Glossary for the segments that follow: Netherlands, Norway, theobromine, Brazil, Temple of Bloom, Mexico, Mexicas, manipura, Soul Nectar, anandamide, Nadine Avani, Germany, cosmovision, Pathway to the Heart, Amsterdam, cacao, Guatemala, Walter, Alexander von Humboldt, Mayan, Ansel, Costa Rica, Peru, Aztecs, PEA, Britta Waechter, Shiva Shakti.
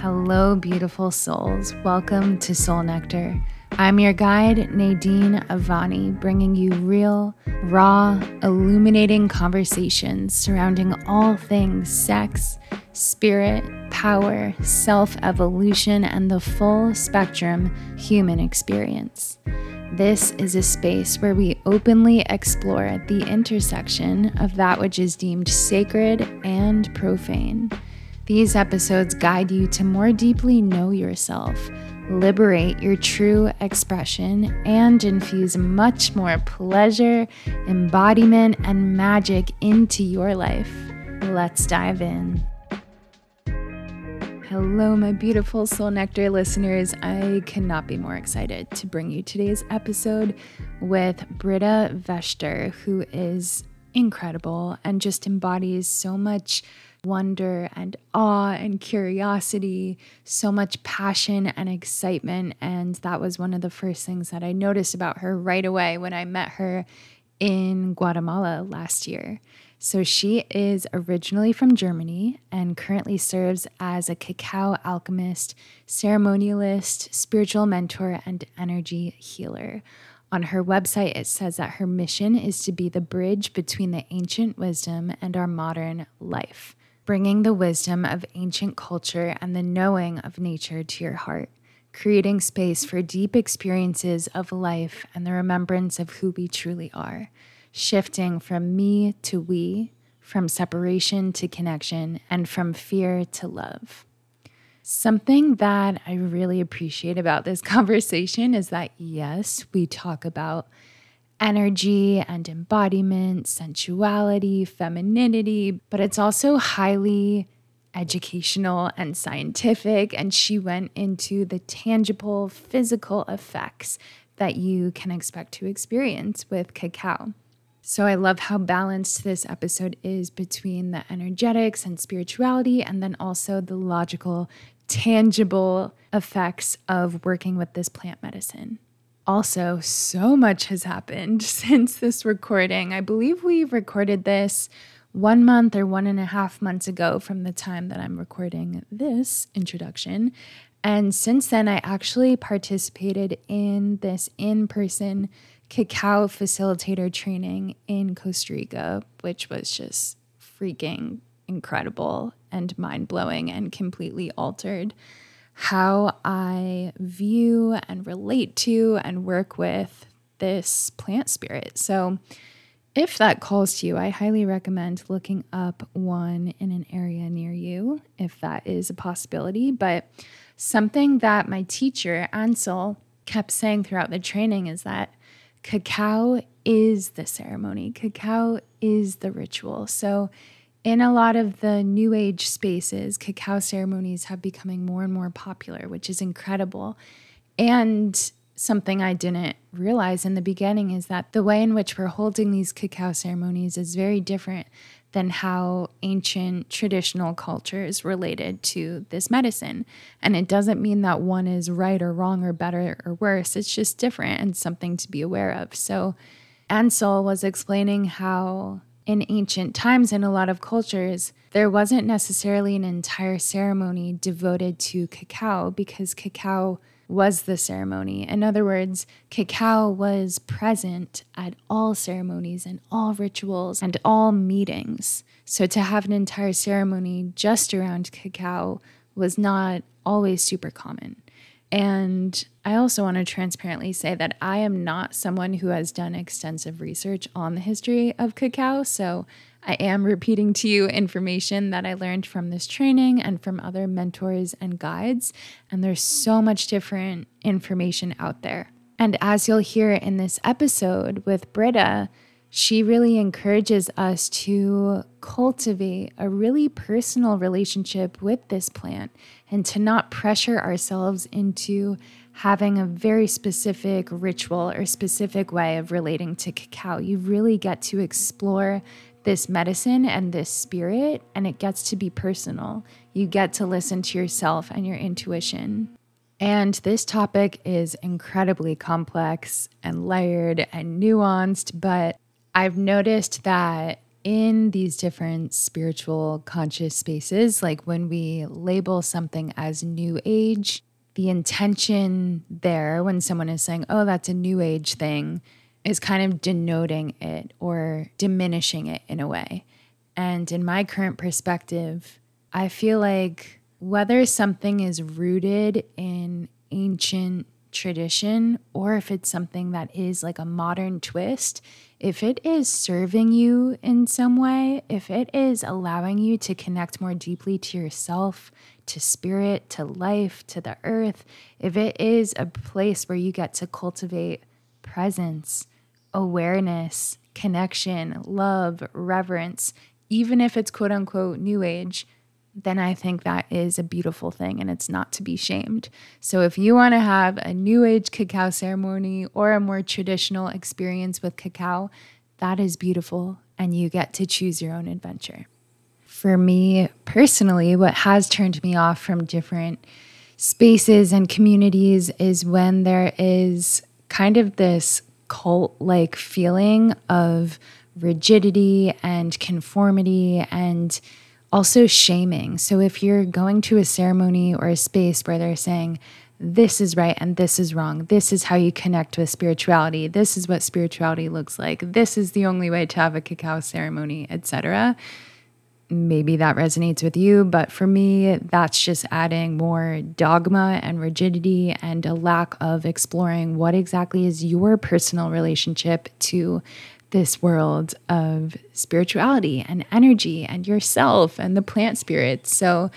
Hello, beautiful souls. Welcome to Soul Nectar. I'm your guide, Nadine Avani, bringing you real, raw, illuminating conversations surrounding all things sex, spirit, power, self-evolution, and the full spectrum human experience. This is a space where we openly explore the intersection of that which is deemed sacred and profane. These episodes guide you to more deeply know yourself, liberate your true expression, and infuse much more pleasure, embodiment, and magic into your life. Let's dive in. Hello, my beautiful Soul Nectar listeners. I cannot be more excited to bring you today's episode with Britta Waechter, who is incredible and just embodies so much wonder and awe and curiosity, so much passion and excitement. And that was one of the first things that I noticed about her right away when I met her in Guatemala last year. So she is originally from Germany and currently serves as a cacao alchemist, ceremonialist, spiritual mentor, and energy healer. On her website, it says that her mission is to be the bridge between the ancient wisdom and our modern life, bringing the wisdom of ancient culture and the knowing of nature to your heart, creating space for deep experiences of life and the remembrance of who we truly are, shifting from me to we, from separation to connection, and from fear to love. Something that I really appreciate about this conversation is that, yes, we talk about energy and embodiment, sensuality, femininity, but it's also highly educational and scientific. And she went into the tangible physical effects that you can expect to experience with cacao. So I love how balanced this episode is between the energetics and spirituality, and then also the logical, tangible effects of working with this plant medicine. Also, so much has happened since this recording. I believe we recorded this 1 month or 1.5 months ago from the time that I'm recording this introduction. And since then, I actually participated in this in-person cacao facilitator training in Costa Rica, which was just freaking incredible and mind-blowing and completely altered how I view and relate to and work with this plant spirit. So if that calls to you, I highly recommend looking up one in an area near you, if that is a possibility. But something that my teacher, Ansel, kept saying throughout the training is that cacao is the ceremony. Cacao is the ritual. So in a lot of the new age spaces, cacao ceremonies have becoming more and more popular, which is incredible. And something I didn't realize in the beginning is that the way in which we're holding these cacao ceremonies is very different than how ancient traditional cultures related to this medicine. And it doesn't mean that one is right or wrong or better or worse. It's just different and something to be aware of. So Ansel was explaining how in ancient times, in a lot of cultures, there wasn't necessarily an entire ceremony devoted to cacao because cacao was the ceremony. In other words, cacao was present at all ceremonies and all rituals and all meetings. So to have an entire ceremony just around cacao was not always super common. And I also want to transparently say that I am not someone who has done extensive research on the history of cacao. So I am repeating to you information that I learned from this training and from other mentors and guides. And there's so much different information out there. And as you'll hear in this episode with Britta, she really encourages us to cultivate a really personal relationship with this plant and to not pressure ourselves into having a very specific ritual or specific way of relating to cacao. You really get to explore this medicine and this spirit, and it gets to be personal. You get to listen to yourself and your intuition. And this topic is incredibly complex and layered and nuanced, but I've noticed that in these different spiritual conscious spaces, like when we label something as new age, the intention there when someone is saying, oh, that's a new age thing, is kind of denoting it or diminishing it in a way. And in my current perspective, I feel like whether something is rooted in ancient tradition or if it's something that is like a modern twist, if it is serving you in some way, if it is allowing you to connect more deeply to yourself, to spirit, to life, to the earth, if it is a place where you get to cultivate presence, awareness, connection, love, reverence, even if it's quote unquote new age, then I think that is a beautiful thing and it's not to be shamed. So if you want to have a new age cacao ceremony or a more traditional experience with cacao, that is beautiful and you get to choose your own adventure. For me personally, what has turned me off from different spaces and communities is when there is kind of this cult-like feeling of rigidity and conformity and also shaming. So if you're going to a ceremony or a space where they're saying, this is right and this is wrong, this is how you connect with spirituality, this is what spirituality looks like, this is the only way to have a cacao ceremony, etc., maybe that resonates with you, but for me, that's just adding more dogma and rigidity and a lack of exploring what exactly is your personal relationship to this world of spirituality and energy and yourself and the plant spirits. So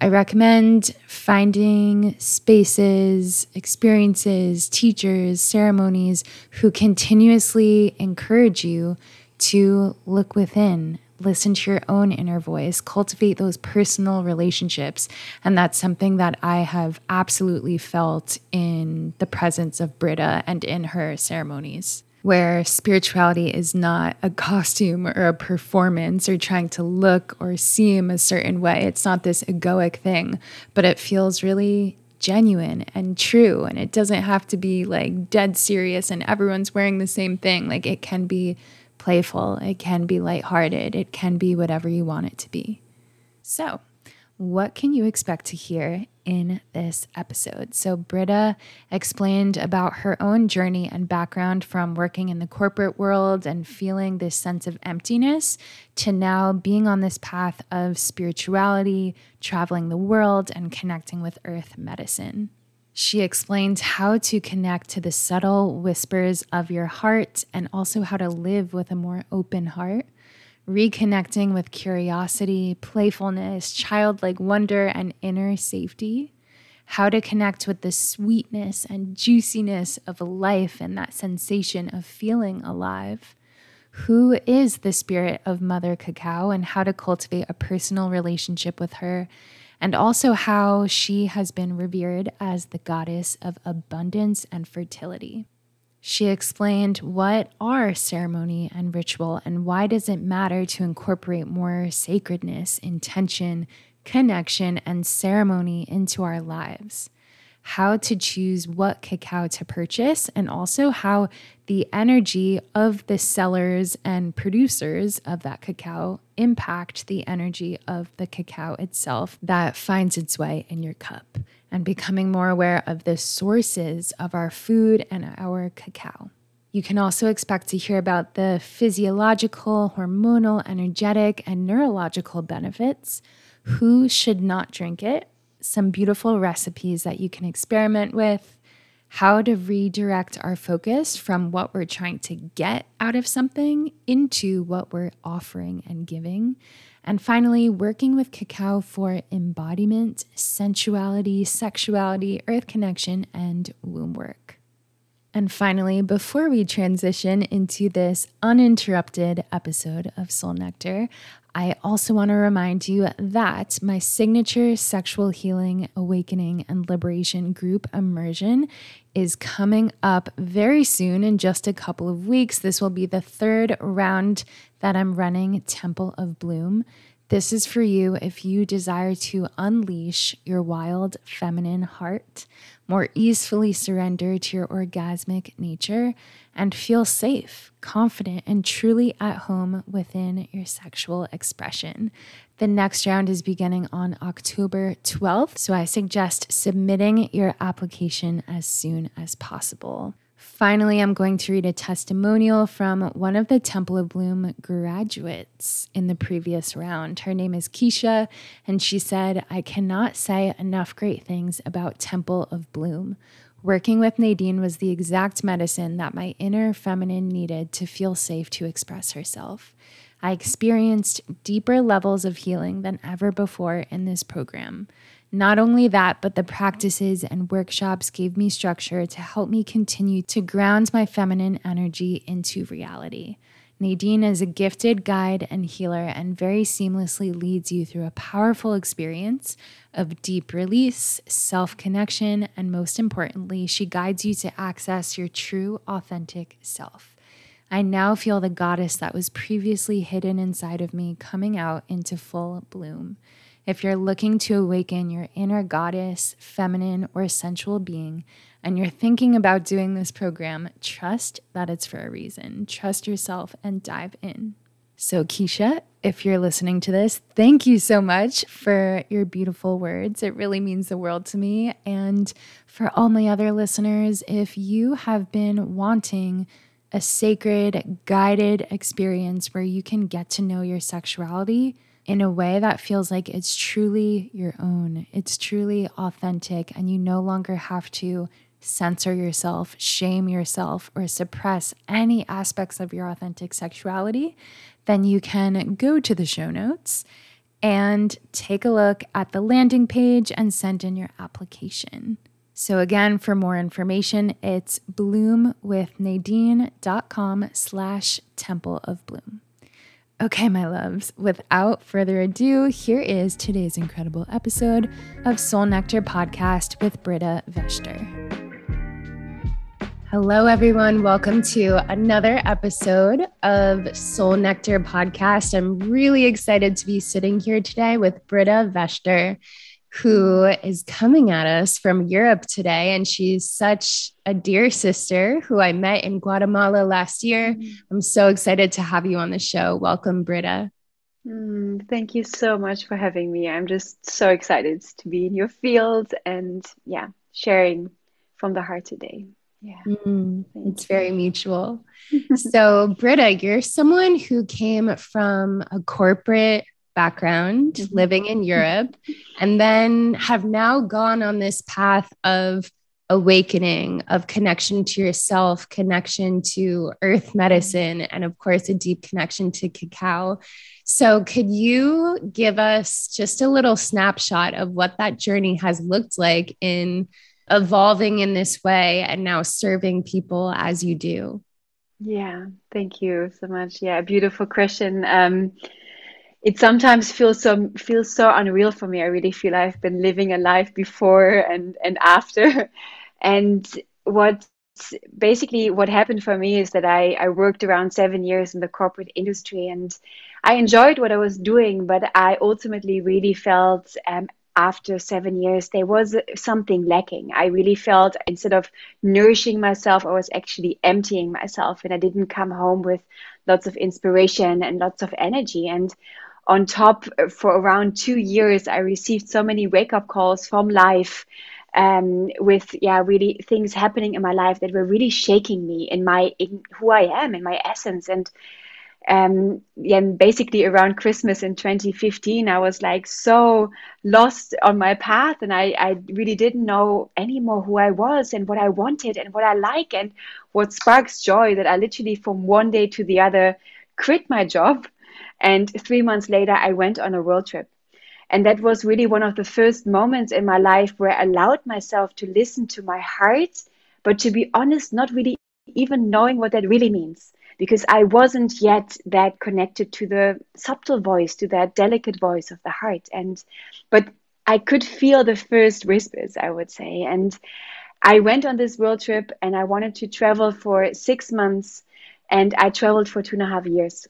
I recommend finding spaces, experiences, teachers, ceremonies who continuously encourage you to look within, listen to your own inner voice, cultivate those personal relationships. And that's something that I have absolutely felt in the presence of Britta and in her ceremonies, where spirituality is not a costume or a performance or trying to look or seem a certain way. It's not this egoic thing, but it feels really genuine and true. And it doesn't have to be like dead serious and everyone's wearing the same thing. Like it can be playful, it can be lighthearted, it can be whatever you want it to be. So, what can you expect to hear in this episode? So Britta explained about her own journey and background from working in the corporate world and feeling this sense of emptiness to now being on this path of spirituality, traveling the world, and connecting with earth medicine. She explained how to connect to the subtle whispers of your heart and also how to live with a more open heart, reconnecting with curiosity, playfulness, childlike wonder, and inner safety, how to connect with the sweetness and juiciness of life and that sensation of feeling alive, who is the spirit of Mother Cacao and how to cultivate a personal relationship with her, and also how she has been revered as the goddess of abundance and fertility. She explained what are ceremony and ritual and why does it matter to incorporate more sacredness, intention, connection, and ceremony into our lives, how to choose what cacao to purchase, and also how the energy of the sellers and producers of that cacao impact the energy of the cacao itself that finds its way in your cup, and becoming more aware of the sources of our food and our cacao. You can also expect to hear about the physiological, hormonal, energetic, and neurological benefits, who should not drink it, some beautiful recipes that you can experiment with, how to redirect our focus from what we're trying to get out of something into what we're offering and giving. And finally, working with cacao for embodiment, sensuality, sexuality, earth connection, and womb work. And finally, before we transition into this uninterrupted episode of Soul Nectar, I also want to remind you that my signature sexual healing, awakening, and liberation group immersion is coming up very soon in just a couple of weeks. This will be the third round that I'm running, Temple of Bloom. This is for you if you desire to unleash your wild feminine heart, more easily surrender to your orgasmic nature, and feel safe, confident, and truly at home within your sexual expression. The next round is beginning on October 12th, so I suggest submitting your application as soon as possible. Finally, I'm going to read a testimonial from one of the Temple of Bloom graduates in the previous round. Her name is Keisha, and she said, "I cannot say enough great things about Temple of Bloom. Working with Nadine was the exact medicine that my inner feminine needed to feel safe to express herself. I experienced deeper levels of healing than ever before in this program. Not only that, but the practices and workshops gave me structure to help me continue to ground my feminine energy into reality. Nadine is a gifted guide and healer and very seamlessly leads you through a powerful experience of deep release, self-connection, and most importantly, she guides you to access your true, authentic self. I now feel the goddess that was previously hidden inside of me coming out into full bloom. If you're looking to awaken your inner goddess, feminine, or sensual being, and you're thinking about doing this program, trust that it's for a reason. Trust yourself and dive in." So Keisha, if you're listening to this, thank you so much for your beautiful words. It really means the world to me. And for all my other listeners, if you have been wanting a sacred, guided experience where you can get to know your sexuality in a way that feels like it's truly your own, it's truly authentic, and you no longer have to censor yourself, shame yourself, or suppress any aspects of your authentic sexuality, then you can go to the show notes and take a look at the landing page and send in your application. So again, for more information, it's bloomwithnadine.com/Temple of Bloom. Okay, my loves, without further ado, here is today's incredible episode of Soul Nectar Podcast with Britta Waechter. Hello, everyone. Welcome to another episode of Soul Nectar Podcast. I'm really excited to be sitting here today with Britta Waechter, who is coming at us from Europe today. And she's such a dear sister who I met in Guatemala last year. I'm so excited to have you on the show. Welcome, Britta. Thank you so much for having me. I'm just so excited to be in your field and sharing from the heart today. Yeah, it's very mutual. So Britta, you're someone who came from a corporate background, living in Europe, and then have now gone on this path of awakening, of connection to yourself, connection to earth medicine, and of course, a deep connection to cacao. So could you give us just a little snapshot of what that journey has looked like in evolving in this way and now serving people as you do? Yeah, thank you so much. Yeah, beautiful question. It sometimes feels so unreal for me. I really feel I've been living a life before and after. And what happened for me is that I worked around 7 years in the corporate industry, and I enjoyed what I was doing, but I ultimately really felt after 7 years, there was something lacking. I really felt instead of nourishing myself, I was actually emptying myself, and I didn't come home with lots of inspiration and lots of energy. And on top, for around 2 years, I received so many wake-up calls from life with things happening in my life that were really shaking me in who I am, in my essence. And basically around Christmas in 2015, I was like so lost on my path, and I really didn't know anymore who I was and what I wanted and what I like and what sparks joy, that I literally from one day to the other quit my job. And 3 months later, I went on a world trip. And that was really one of the first moments in my life where I allowed myself to listen to my heart, but to be honest, not really even knowing what that really means. Because I wasn't yet that connected to the subtle voice, to that delicate voice of the heart. But I could feel the first whispers, I would say. And I went on this world trip, and I wanted to travel for 6 months, and I traveled for 2.5 years.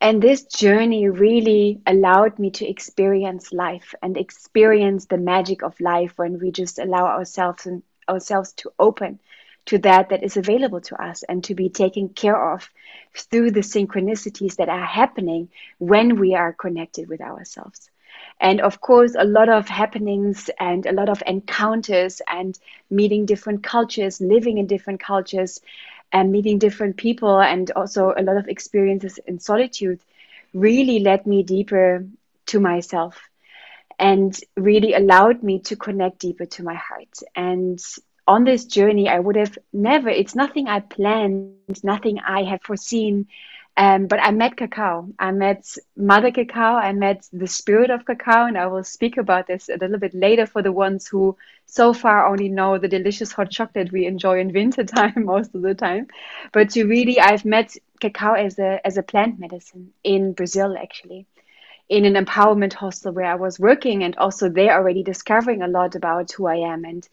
And this journey really allowed me to experience life and experience the magic of life when we just allow ourselves to open to that is available to us and to be taken care of through the synchronicities that are happening when we are connected with ourselves. And of course, a lot of happenings and a lot of encounters and meeting different cultures, living in different cultures, and meeting different people, and also a lot of experiences in solitude really led me deeper to myself and really allowed me to connect deeper to my heart. And on this journey, I would have never, it's nothing I planned, nothing I have foreseen, but I met cacao. I met Mother Cacao, I met the spirit of cacao, and I will speak about this a little bit later for the ones who so far only know the delicious hot chocolate we enjoy in wintertime most of the time. But you really, I've met cacao as a plant medicine in Brazil, actually, in an empowerment hostel where I was working, and also there already discovering a lot about who I am. And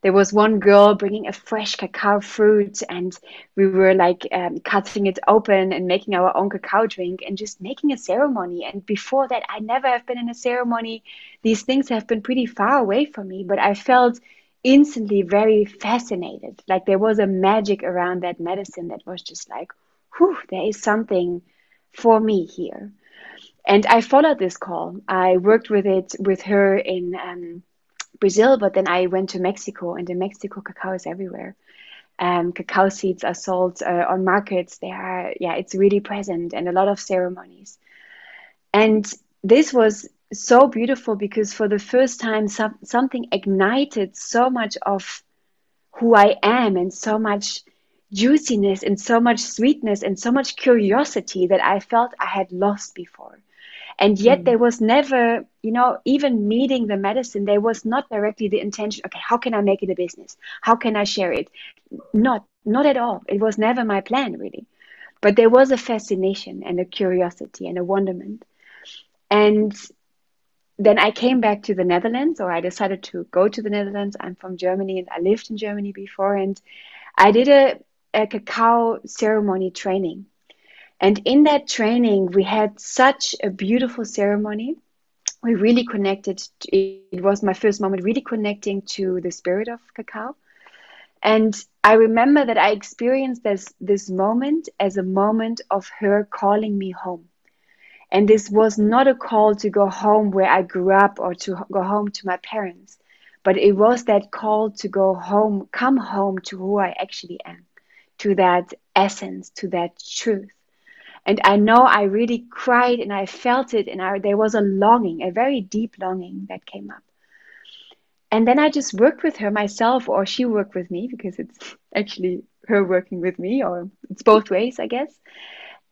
there was one girl bringing a fresh cacao fruit, and we were like cutting it open and making our own cacao drink and just making a ceremony. And before that, I never have been in a ceremony. These things have been pretty far away from me, but I felt instantly very fascinated. Like there was a magic around that medicine that was just like, whew, there is something for me here. And I followed this call. I worked with her in Brazil, but then I went to Mexico, and in Mexico, cacao is everywhere. Cacao seeds are sold on markets. They are, it's really present, and a lot of ceremonies. And this was so beautiful because for the first time, something ignited so much of who I am, and so much juiciness, and so much sweetness, and so much curiosity that I felt I had lost before. And yet there was never, even meeting the medicine, there was not directly the intention, okay, how can I make it a business? How can I share it? Not at all. It was never my plan, really. But there was a fascination and a curiosity and a wonderment. And then I came back to the Netherlands, or I decided to go to the Netherlands. I'm from Germany, and I lived in Germany before. And I did a cacao ceremony training. And in that training, we had such a beautiful ceremony. We really connected. It was my first moment really connecting to the spirit of cacao. And I remember that I experienced this moment as a moment of her calling me home. And this was not a call to go home where I grew up or to go home to my parents, but it was that call to go home, come home to who I actually am, to that essence, to that truth. And I know I really cried, and I felt it, and there was a longing, a very deep longing that came up. And then I just worked with her myself, or she worked with me, because it's actually her working with me, or it's both ways, I guess.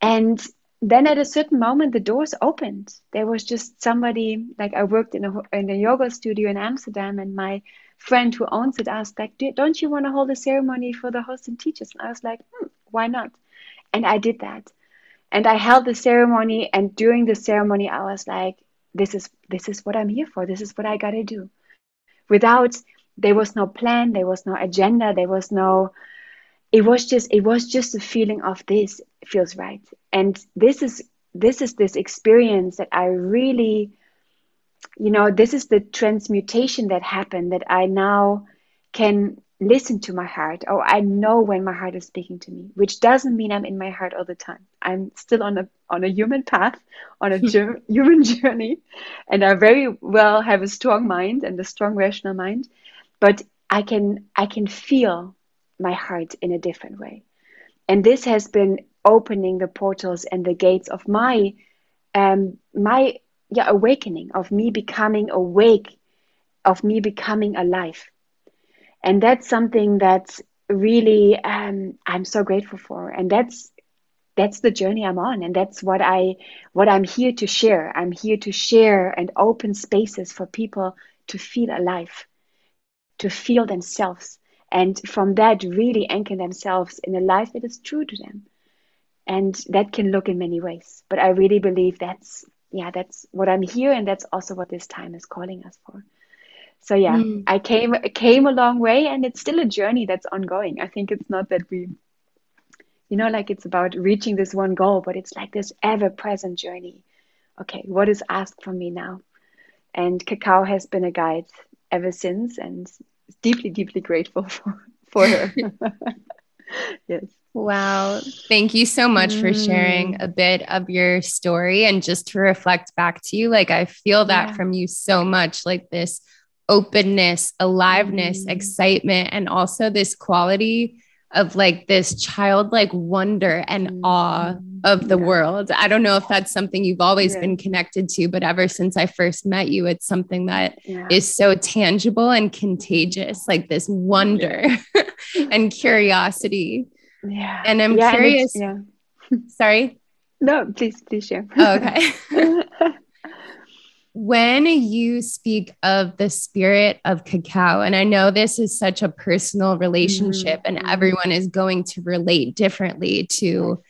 And then at a certain moment, the doors opened. There was just somebody, like I worked in a yoga studio in Amsterdam, and my friend who owns it asked, like, don't you want to hold a ceremony for the hosts and teachers? And I was like, why not? And I did that. And I held the ceremony, and during the ceremony, I was like, this is what I'm here for. This is what I got to do. There was no plan. There was no agenda. It was just a feeling of this feels right. And this is this experience that I really, this is the transmutation that happened, that I now can listen to my heart. Oh, I know when my heart is speaking to me, which doesn't mean I'm in my heart all the time. I'm still on a human path, on a human journey, and I very well have a strong mind and a strong rational mind, but I can feel my heart in a different way. And this has been opening the portals and the gates of my my awakening, of me becoming awake, of me becoming alive. And that's something that really I'm so grateful for. And that's the journey I'm on. And that's what I'm here to share. I'm here to share and open spaces for people to feel alive, to feel themselves. And from that, really anchor themselves in a life that is true to them. And that can look in many ways. But I really believe that's what I'm here. And that's also what this time is calling us for. So I came a long way, and it's still a journey that's ongoing. I think it's not that we you know, like it's about reaching this one goal, but it's like this ever-present journey. Okay, what is asked from me now? And cacao has been a guide ever since, and deeply, deeply grateful for her. Yes. Wow. Thank you so much for sharing a bit of your story. And just to reflect back to you, like, I feel that from you so much, like this openness, aliveness, excitement, and also this quality of like this childlike wonder and awe of the world. I don't know if that's something you've always been connected to, but ever since I first met you, it's something that is so tangible and contagious, like this wonder and curiosity. Yeah. And I'm curious. And sorry. No, please share. Oh, okay. When you speak of the spirit of cacao, and I know this is such a personal relationship and everyone is going to relate differently to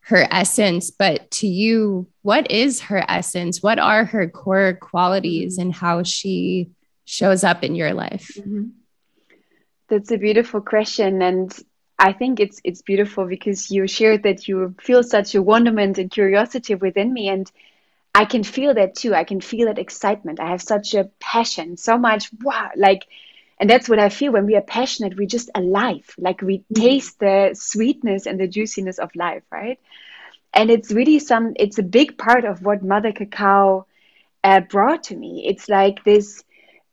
her essence, but to you, what is her essence? What are her core qualities and how she shows up in your life? That's a beautiful question. And I think it's beautiful because you shared that you feel such a wonderment and curiosity within me, and I can feel that too. I can feel that excitement. I have such a passion, so much, wow, like, and that's what I feel when we are passionate, we're just alive. Like we taste the sweetness and the juiciness of life, right? And it's really it's a big part of what Mother Cacao brought to me. It's like this,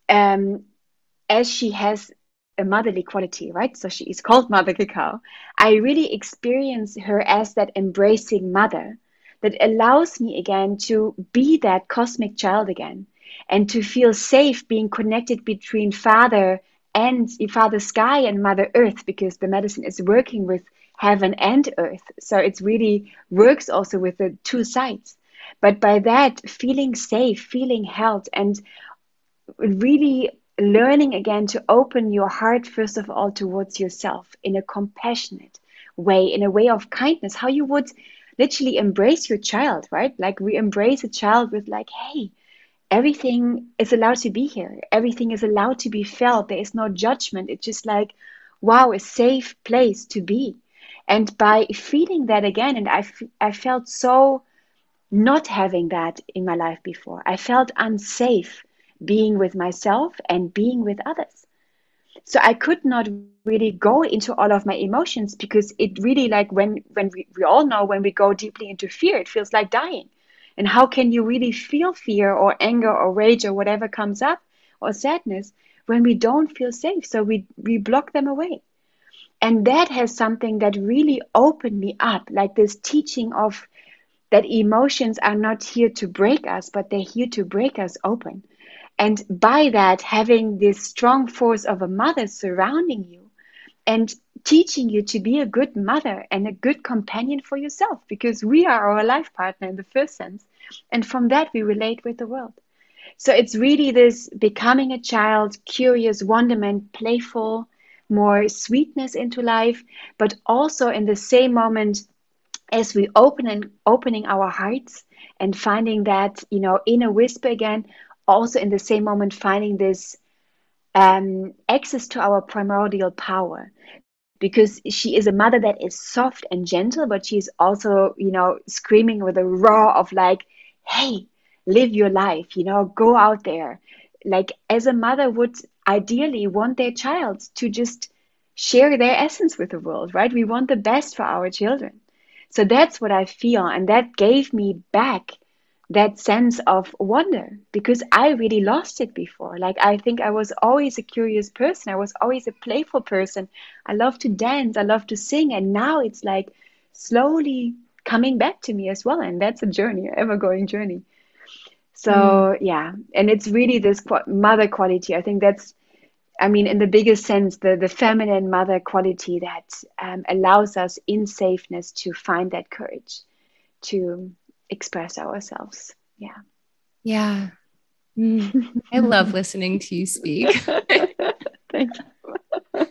as she has a motherly quality, right? So she is called Mother Cacao. I really experience her as that embracing mother, that allows me again to be that cosmic child again and to feel safe being connected between Father Sky and Mother Earth, because the medicine is working with heaven and earth. So it really works also with the two sides. But by that, feeling safe, feeling held, and really learning again to open your heart, first of all, towards yourself in a compassionate way, in a way of kindness, how you would literally embrace your child, right? Like we embrace a child with like, hey, everything is allowed to be here. Everything is allowed to be felt. There is no judgment. It's just like, wow, a safe place to be. And by feeling that again, and I felt so not having that in my life before. I felt unsafe being with myself and being with others. So I could not really go into all of my emotions, because it really, like when we all know, when we go deeply into fear, it feels like dying. And how can you really feel fear or anger or rage or whatever comes up, or sadness, when we don't feel safe? So we block them away. And that has something that really opened me up, like this teaching of that emotions are not here to break us, but they're here to break us open. And by that, having this strong force of a mother surrounding you and teaching you to be a good mother and a good companion for yourself, because we are our life partner in the first sense. And from that, we relate with the world. So it's really this becoming a child, curious, wonderment, playful, more sweetness into life, but also in the same moment as we opening our hearts and finding that, you know, inner whisper again, also in the same moment finding this access to our primordial power, because she is a mother that is soft and gentle, but she's also, you know, screaming with a roar of like, hey, live your life, you know, go out there. Like as a mother would ideally want their child to just share their essence with the world, right? We want the best for our children. So that's what I feel. And that gave me back that sense of wonder, because I really lost it before. Like, I think I was always a curious person. I was always a playful person. I love to dance. I love to sing. And now it's like slowly coming back to me as well. And that's a journey, an ever-going journey. So, yeah. And it's really this mother quality. I think that's, I mean, in the biggest sense, the feminine mother quality that allows us in safeness to find that courage to express ourselves. Yeah. I love listening to you speak. Thank you.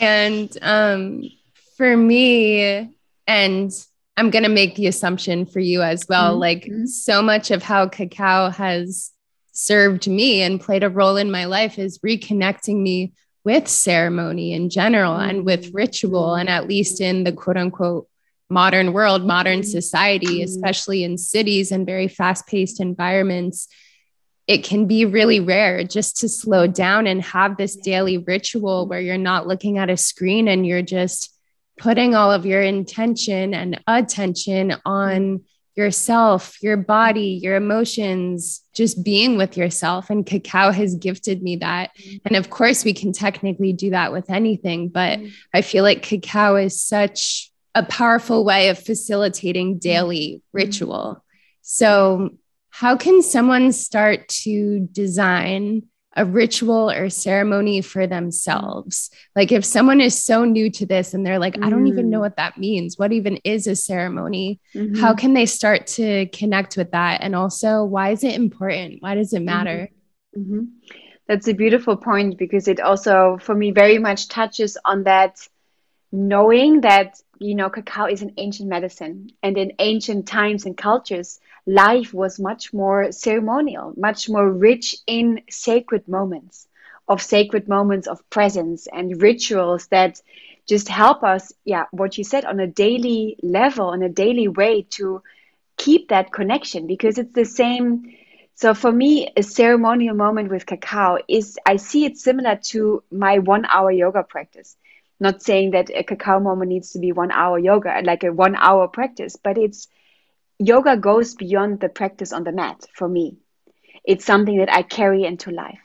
And for me, and I'm gonna make the assumption for you as well, like so much of how cacao has served me and played a role in my life is reconnecting me with ceremony in general and with ritual. And at least in the quote unquote modern world, modern society, especially in cities and very fast-paced environments, it can be really rare just to slow down and have this daily ritual where you're not looking at a screen and you're just putting all of your intention and attention on yourself, your body, your emotions, just being with yourself. And cacao has gifted me that. And of course, we can technically do that with anything, but I feel like cacao is such a powerful way of facilitating daily ritual. So how can someone start to design a ritual or ceremony for themselves? Like if someone is so new to this and they're like, I don't even know what that means. What even is a ceremony? How can they start to connect with that? And also, why is it important? Why does it matter? That's a beautiful point, because it also, for me, very much touches on that, knowing that, you know, cacao is an ancient medicine, and in ancient times and cultures, life was much more ceremonial, much more rich in sacred moments of presence and rituals that just help us, what you said, on a daily level, on a daily way to keep that connection, because it's the same. So for me, a ceremonial moment with cacao is, I see it similar to my 1 hour yoga practice. Not saying that a cacao moment needs to be 1 hour yoga, like a 1 hour practice, but it's, yoga goes beyond the practice on the mat for me. It's something that I carry into life.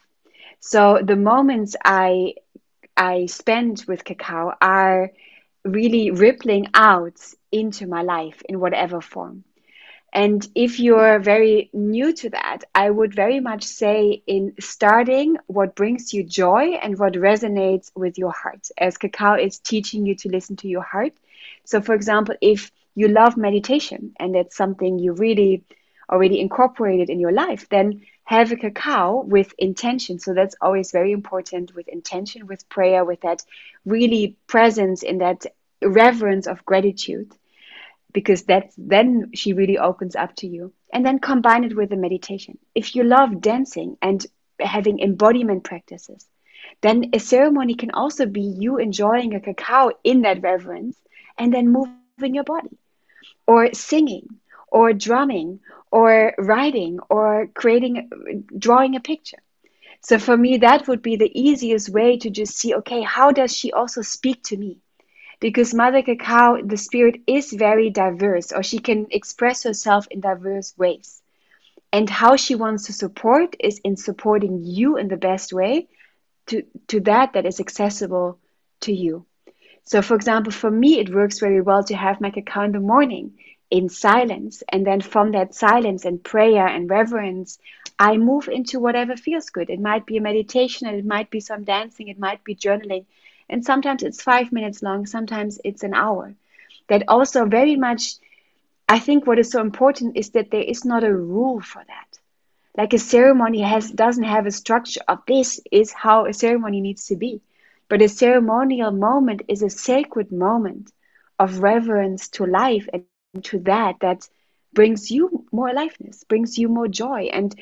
So the moments I spend with cacao are really rippling out into my life in whatever form. And if you're very new to that, I would very much say in starting what brings you joy and what resonates with your heart, as cacao is teaching you to listen to your heart. So for example, if you love meditation and that's something you really already incorporated in your life, then have a cacao with intention. So that's always very important, with intention, with prayer, with that really presence in that reverence of gratitude. Because that's, then she really opens up to you. And then combine it with the meditation. If you love dancing and having embodiment practices, then a ceremony can also be you enjoying a cacao in that reverence and then moving your body, or singing, or drumming, or writing, or creating, drawing a picture. So for me, that would be the easiest way to just see, okay, how does she also speak to me? Because Mother Cacao, the spirit, is very diverse, or she can express herself in diverse ways. And how she wants to support is in supporting you in the best way to that is accessible to you. So for example, for me, it works very well to have my cacao in the morning in silence. And then from that silence and prayer and reverence, I move into whatever feels good. It might be a meditation, and it might be some dancing, it might be journaling. And sometimes it's 5 minutes long, sometimes it's an hour. That also very much, I think what is so important is that there is not a rule for that. Like a ceremony doesn't have a structure of this is how a ceremony needs to be. But a ceremonial moment is a sacred moment of reverence to life and to that brings you more aliveness, brings you more joy, and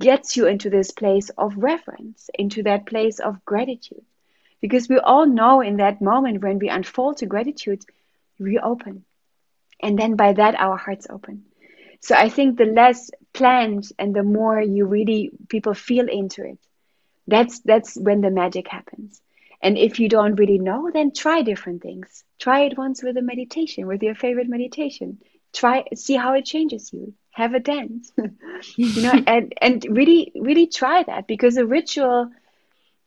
gets you into this place of reverence, into that place of gratitude. Because we all know in that moment when we unfold to gratitude, we open. And then by that, our hearts open. So I think the less planned and the more you really, people feel into it, that's when the magic happens. And if you don't really know, then try different things. Try it once with a meditation, with your favorite meditation. See how it changes you. Have a dance, and really, really try that, because a ritual,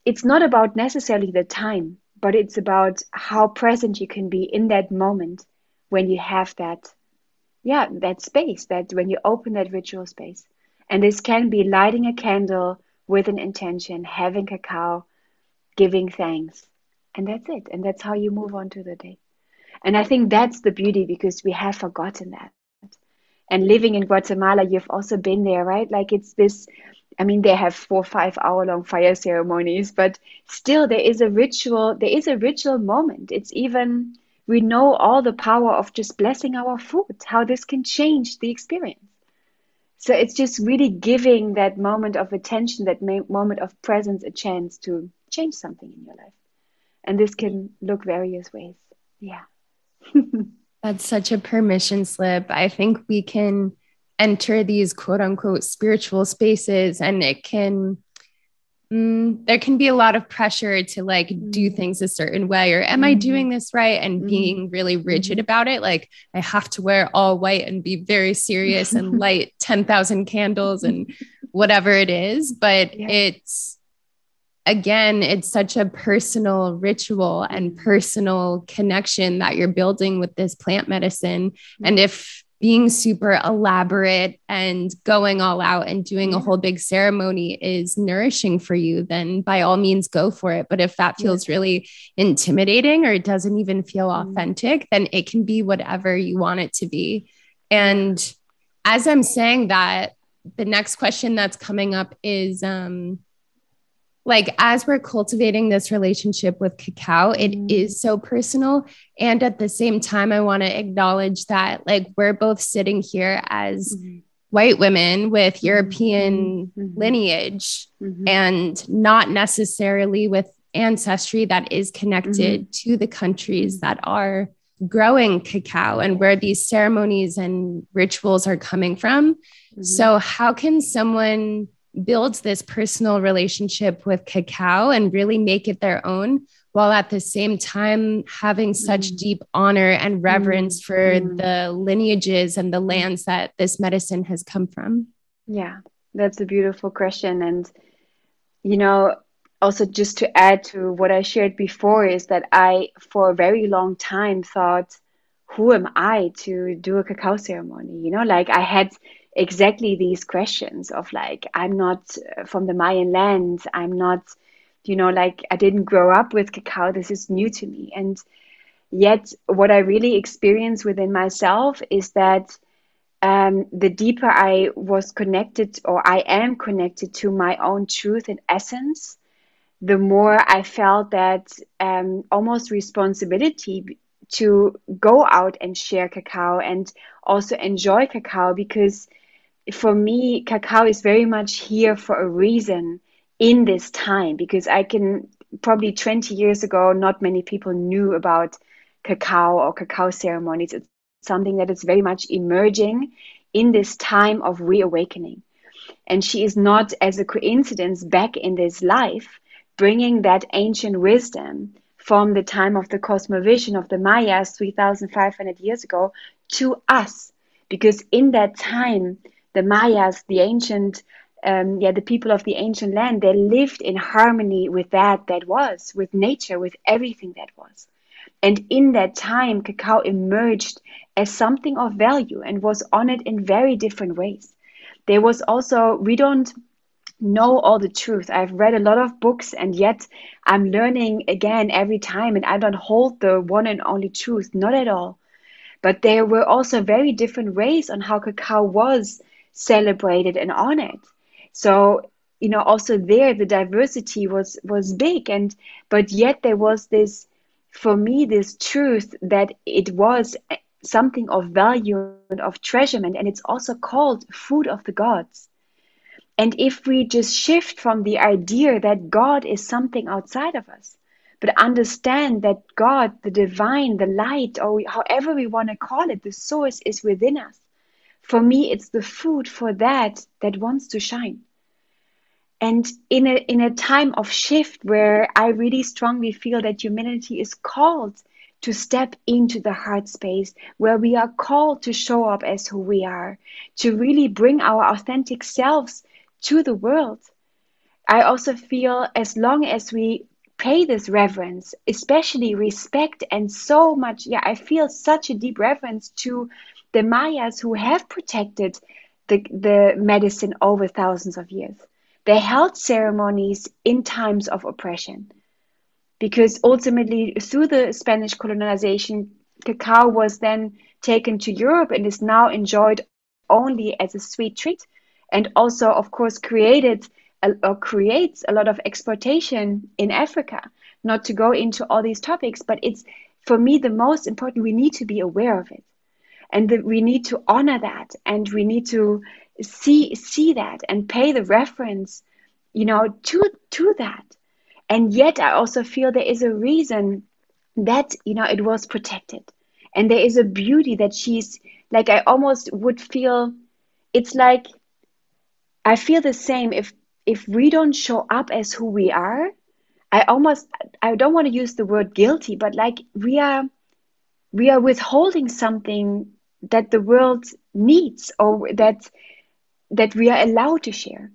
it's not about necessarily the time, but it's about how present you can be in that moment when you have that space, that when you open that ritual space. And this can be lighting a candle with an intention, having cacao, giving thanks, and that's it. And that's how you move on to the day. And I think that's the beauty, because we have forgotten that. And living in Guatemala, you've also been there, right? Like it's this, I mean, they have 4 or 5 hour long fire ceremonies, but still there is a ritual moment. It's even, we know all the power of just blessing our food, how this can change the experience. So it's just really giving that moment of attention, that moment of presence, a chance to change something in your life. And this can look various ways. Yeah. That's such a permission slip. I think we can enter these quote unquote spiritual spaces, and it can, there can be a lot of pressure to like do things a certain way, or am I doing this right? And being really rigid about it. Like I have to wear all white and be very serious and light 10,000 candles and whatever it is. But it's, again, it's such a personal ritual and personal connection that you're building with this plant medicine. And if being super elaborate and going all out and doing a whole big ceremony is nourishing for you, then by all means go for it. But if that feels really intimidating, or it doesn't even feel authentic, then it can be whatever you want it to be. And as I'm saying that, the next question that's coming up is, like, as we're cultivating this relationship with cacao, it is so personal. And at the same time, I want to acknowledge that, like, we're both sitting here as white women with European lineage and not necessarily with ancestry that is connected to the countries that are growing cacao and where these ceremonies and rituals are coming from. So how can someone builds this personal relationship with cacao and really make it their own, while at the same time having such deep honor and reverence for the lineages and the lands that this medicine has come from? Yeah, that's a beautiful question. And, you know, also just to add to what I shared before is that I, for a very long time, thought, who am I to do a cacao ceremony? You know, like I had exactly these questions of like, I'm not from the Mayan land. I'm not, you know, like I didn't grow up with cacao. This is new to me. And yet what I really experienced within myself is that the deeper I was connected, or I am connected to my own truth and essence, the more I felt that almost responsibility to go out and share cacao and also enjoy cacao, because for me, cacao is very much here for a reason in this time, because I can probably 20 years ago, not many people knew about cacao or cacao ceremonies. It's something that is very much emerging in this time of reawakening. And she is not, as a coincidence, back in this life, bringing that ancient wisdom from the time of the cosmovision of the Mayas 3,500 years ago to us. Because in that time, the Mayas, the ancient, the people of the ancient land, they lived in harmony with that was, with nature, with everything that was. And in that time, cacao emerged as something of value and was honored in very different ways. There was also, we don't know all the truth. I've read a lot of books, and yet I'm learning again every time, and I don't hold the one and only truth, not at all. But there were also very different ways on how cacao was celebrated and honored. So, you know, also there the diversity was big, and but yet there was this, for me, this truth that it was something of value and of treasurement, and it's also called food of the gods. And if we just shift from the idea that God is something outside of us, but understand that God, the divine, the light, or however we want to call it, the source is within us. For me, it's the food for that wants to shine. And in a time of shift where I really strongly feel that humanity is called to step into the heart space, where we are called to show up as who we are, to really bring our authentic selves to the world. I also feel as long as we pay this reverence, especially respect, and so much, I feel such a deep reverence to the Mayas who have protected the medicine over thousands of years. They held ceremonies in times of oppression, because ultimately through the Spanish colonization, cacao was then taken to Europe and is now enjoyed only as a sweet treat. And also, of course, creates a lot of exploitation in Africa. Not to go into all these topics, but it's, for me, the most important. We need to be aware of it, and we need to honor that, and we need to see that and pay the reference, you know, to that. And yet I also feel there is a reason that, you know, it was protected. And there is a beauty that she's like, I almost would feel, it's like, I feel the same if we don't show up as who we are. I don't want to use the word guilty, but like we are withholding something that the world needs, or that we are allowed to share.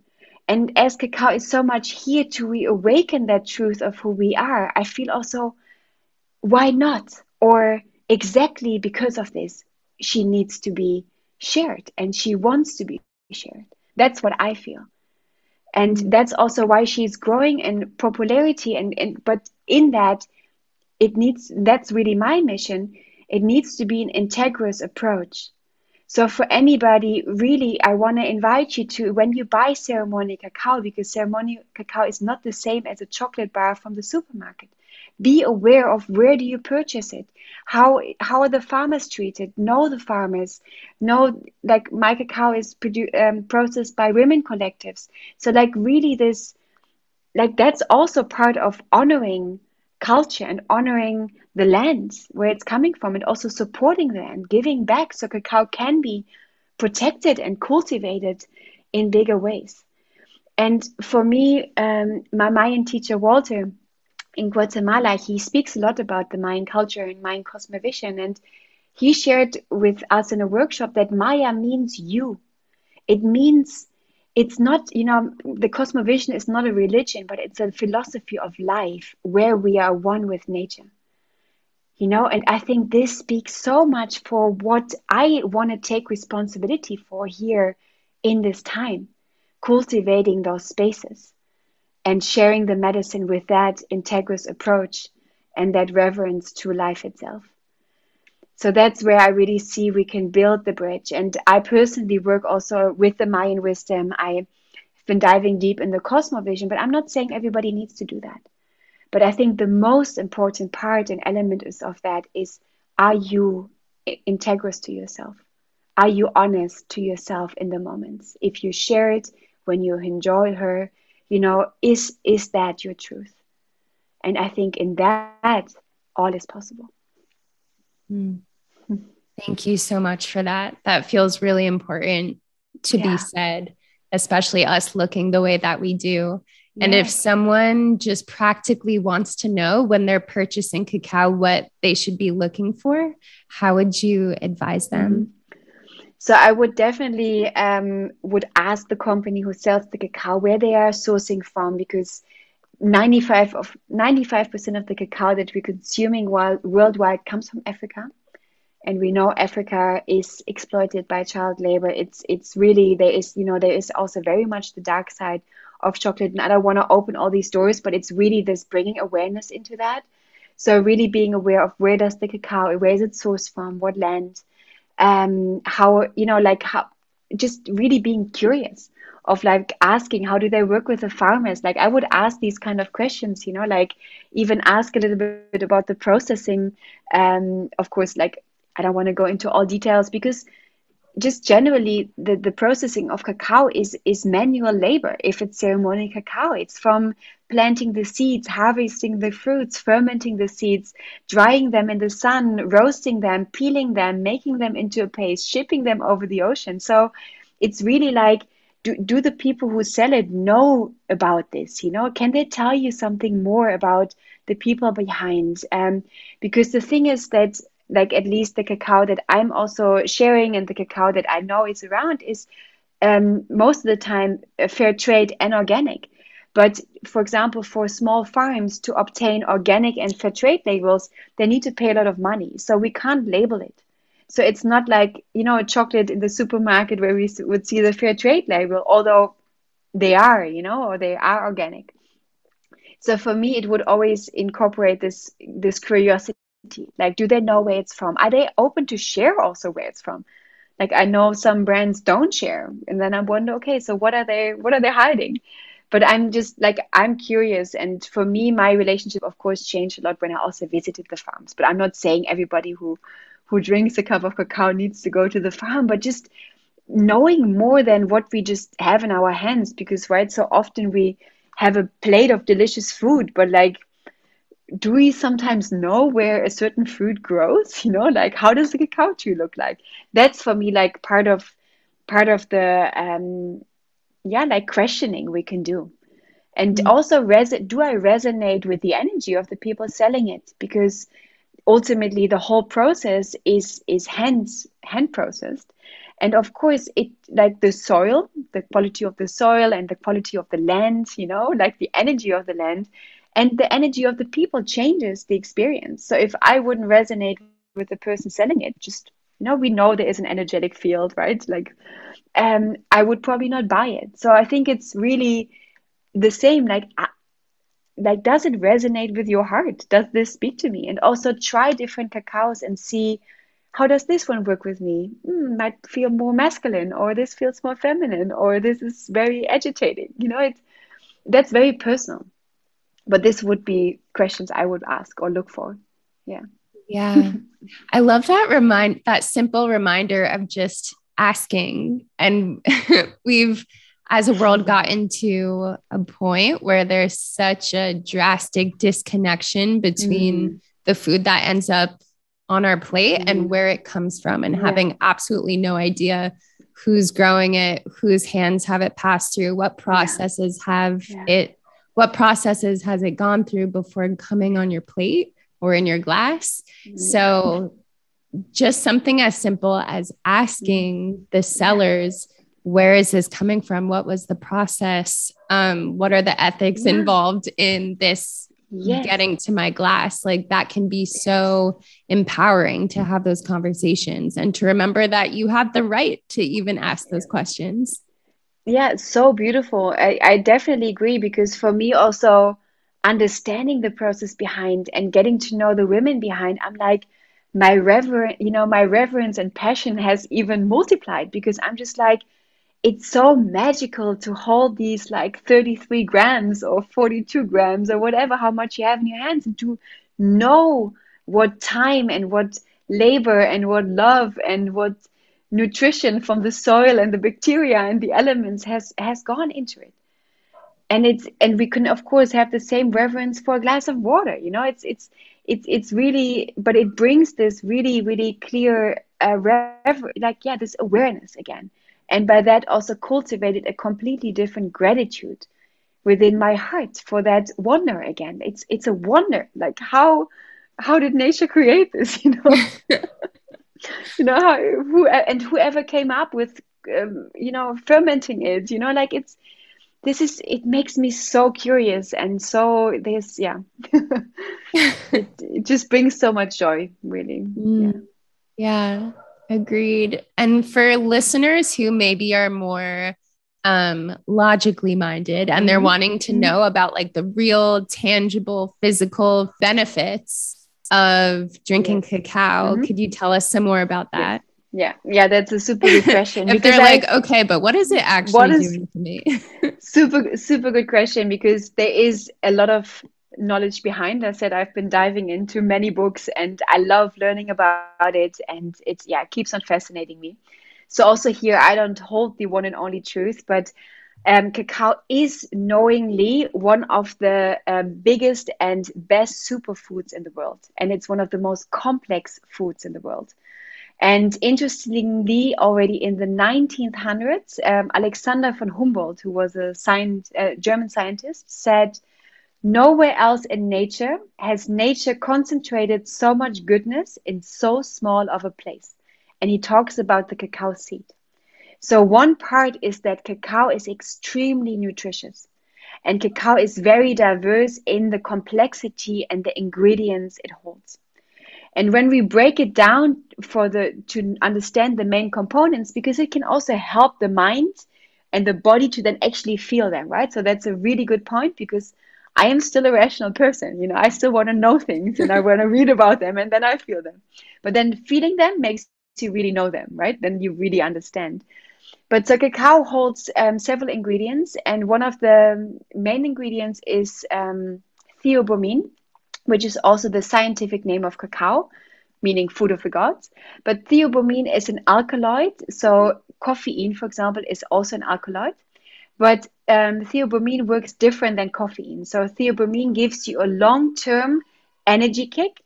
And as cacao is so much here to reawaken that truth of who we are, I feel also, why not? Or exactly because of this, she needs to be shared and she wants to be shared. That's what I feel. And that's also why she's growing in popularity. But in that, that's really my mission. It needs to be an integrous approach. So for anybody, really, I want to invite you to, when you buy ceremonial cacao, because ceremonial cacao is not the same as a chocolate bar from the supermarket. Be aware of where do you purchase it? How are the farmers treated? Know the farmers. Know, like, my cacao is processed by women collectives. So like really this, like, that's also part of honoring culture and honoring the land where it's coming from, and also supporting the land, giving back, so cacao can be protected and cultivated in bigger ways. And for me, my Mayan teacher, Walter, in Guatemala, he speaks a lot about the Mayan culture and Mayan cosmovision. And he shared with us in a workshop that Maya means you. It means, it's not, you know, the cosmovision is not a religion, but it's a philosophy of life where we are one with nature. You know, and I think this speaks so much for what I want to take responsibility for here in this time, cultivating those spaces and sharing the medicine with that integrous approach and that reverence to life itself. So that's where I really see we can build the bridge. And I personally work also with the Mayan wisdom. I've been diving deep in the cosmovision, but I'm not saying everybody needs to do that. But I think the most important part and element of that is, are you integrous to yourself? Are you honest to yourself in the moments? If you share it, when you enjoy her, you know, is that your truth? And I think in that, all is possible. Thank you so much for that. That feels really important to be said, especially us looking the way that we do. And if someone just practically wants to know when they're purchasing cacao, what they should be looking for, how would you advise them? So I would definitely would ask the company who sells the cacao where they are sourcing from, because 95% of the cacao that we're consuming worldwide comes from Africa. And we know Africa is exploited by child labor. It's really, there is also very much the dark side of chocolate. And I don't want to open all these doors, but it's really this bringing awareness into that. So really being aware of where does the cacao, where is it sourced from, what land, just really being curious of, like, asking, how do they work with the farmers? Like, I would ask these kind of questions, you know, like even ask a little bit about the processing. Of course, like, I don't want to go into all details, because just generally the processing of cacao is manual labor. If it's ceremonial cacao, it's from planting the seeds, harvesting the fruits, fermenting the seeds, drying them in the sun, roasting them, peeling them, making them into a paste, shipping them over the ocean. So it's really like, do the people who sell it know about this? You know, can they tell you something more about the people behind? Because the thing is that, like, at least the cacao that I'm also sharing and the cacao that I know is around is most of the time fair trade and organic. But for example, for small farms to obtain organic and fair trade labels, they need to pay a lot of money. So we can't label it. So it's not like, you know, a chocolate in the supermarket where we would see the fair trade label, although they are, you know, or they are organic. So for me, it would always incorporate this curiosity. Like, do they know where it's from? Are they open to share also where it's from? Like, I know some brands don't share, and then I wonder, okay, so what are they hiding? But I'm just like, I'm curious. And for me, my relationship, of course, changed a lot when I also visited the farms. But I'm not saying everybody who drinks a cup of cacao needs to go to the farm, but just knowing more than what we just have in our hands, because, right, so often we have a plate of delicious food, but like, do we sometimes know where a certain fruit grows? You know, like, how does the cacao tree look like? That's for me like part of the like questioning we can do. And also, do I resonate with the energy of the people selling it? Because ultimately the whole process is hand processed. And of course, it, like, the soil, the quality of the soil and the quality of the land, you know, like the energy of the land and the energy of the people changes the experience. So if I wouldn't resonate with the person selling it, just, you know, we know there is an energetic field, right? Like, I would probably not buy it. So I think it's really the same, like, does it resonate with your heart? Does this speak to me? And also try different cacaos and see, how does this one work with me? Might feel more masculine, or this feels more feminine, or this is very agitating. You know, that's very personal. But this would be questions I would ask or look for. Yeah. Yeah. I love that simple reminder of just asking. And we've, as a world, gotten to a point where there's such a drastic disconnection between the food that ends up on our plate and where it comes from, and having absolutely no idea who's growing it, whose hands have it passed through, what processes have it, what processes has it gone through before coming on your plate or in your glass. So just something as simple as asking the sellers, where is this coming from? What was the process? What are the ethics involved in this getting to my glass? Like, that can be so empowering to have those conversations and to remember that you have the right to even ask those questions. Yeah, it's so beautiful. I definitely agree, because for me also, understanding the process behind and getting to know the women behind, I'm like, my reverence and passion has even multiplied, because I'm just like, it's so magical to hold these like 33 grams or 42 grams or whatever, how much you have in your hands, and to know what time and what labor and what love and what nutrition from the soil and the bacteria and the elements has gone into it. And we can of course have the same reverence for a glass of water. You know, it's really, but it brings this really, really clear, this awareness again. And by that also cultivated a completely different gratitude within my heart for that wonder again. It's a wonder. Like, how did nature create this? You know, you know, whoever came up with, fermenting it, you know, like it makes me so curious. And so it just brings so much joy, really. Yeah. Agreed. And for listeners who maybe are more logically minded and they're wanting to know about like the real, tangible, physical benefits of drinking cacao, could you tell us some more about that? Yeah, that's a super good question. If they're like, okay, but what is it actually doing to me? Super, super good question, because there is a lot of knowledge behind. I said I've been diving into many books and I love learning about it, and it keeps on fascinating me. So also here, I don't hold the one and only truth, but cacao is knowingly one of the biggest and best superfoods in the world, and it's one of the most complex foods in the world. And interestingly, already in the 1900s, Alexander von Humboldt, who was a German scientist, said, "Nowhere else in nature has nature concentrated so much goodness in so small of a place." And he talks about the cacao seed. So one part is that cacao is extremely nutritious, and cacao is very diverse in the complexity and the ingredients it holds. And when we break it down to understand the main components, because it can also help the mind and the body to then actually feel them, right? So that's a really good point, because I am still a rational person, you know, I still want to know things and I want to read about them and then I feel them. But then feeling them makes you really know them, right? Then you really understand. But so cacao holds several ingredients, and one of the main ingredients is theobromine, which is also the scientific name of cacao, meaning food of the gods. But theobromine is an alkaloid. So caffeine, for example, is also an alkaloid. But theobromine works different than caffeine. So theobromine gives you a long-term energy kick.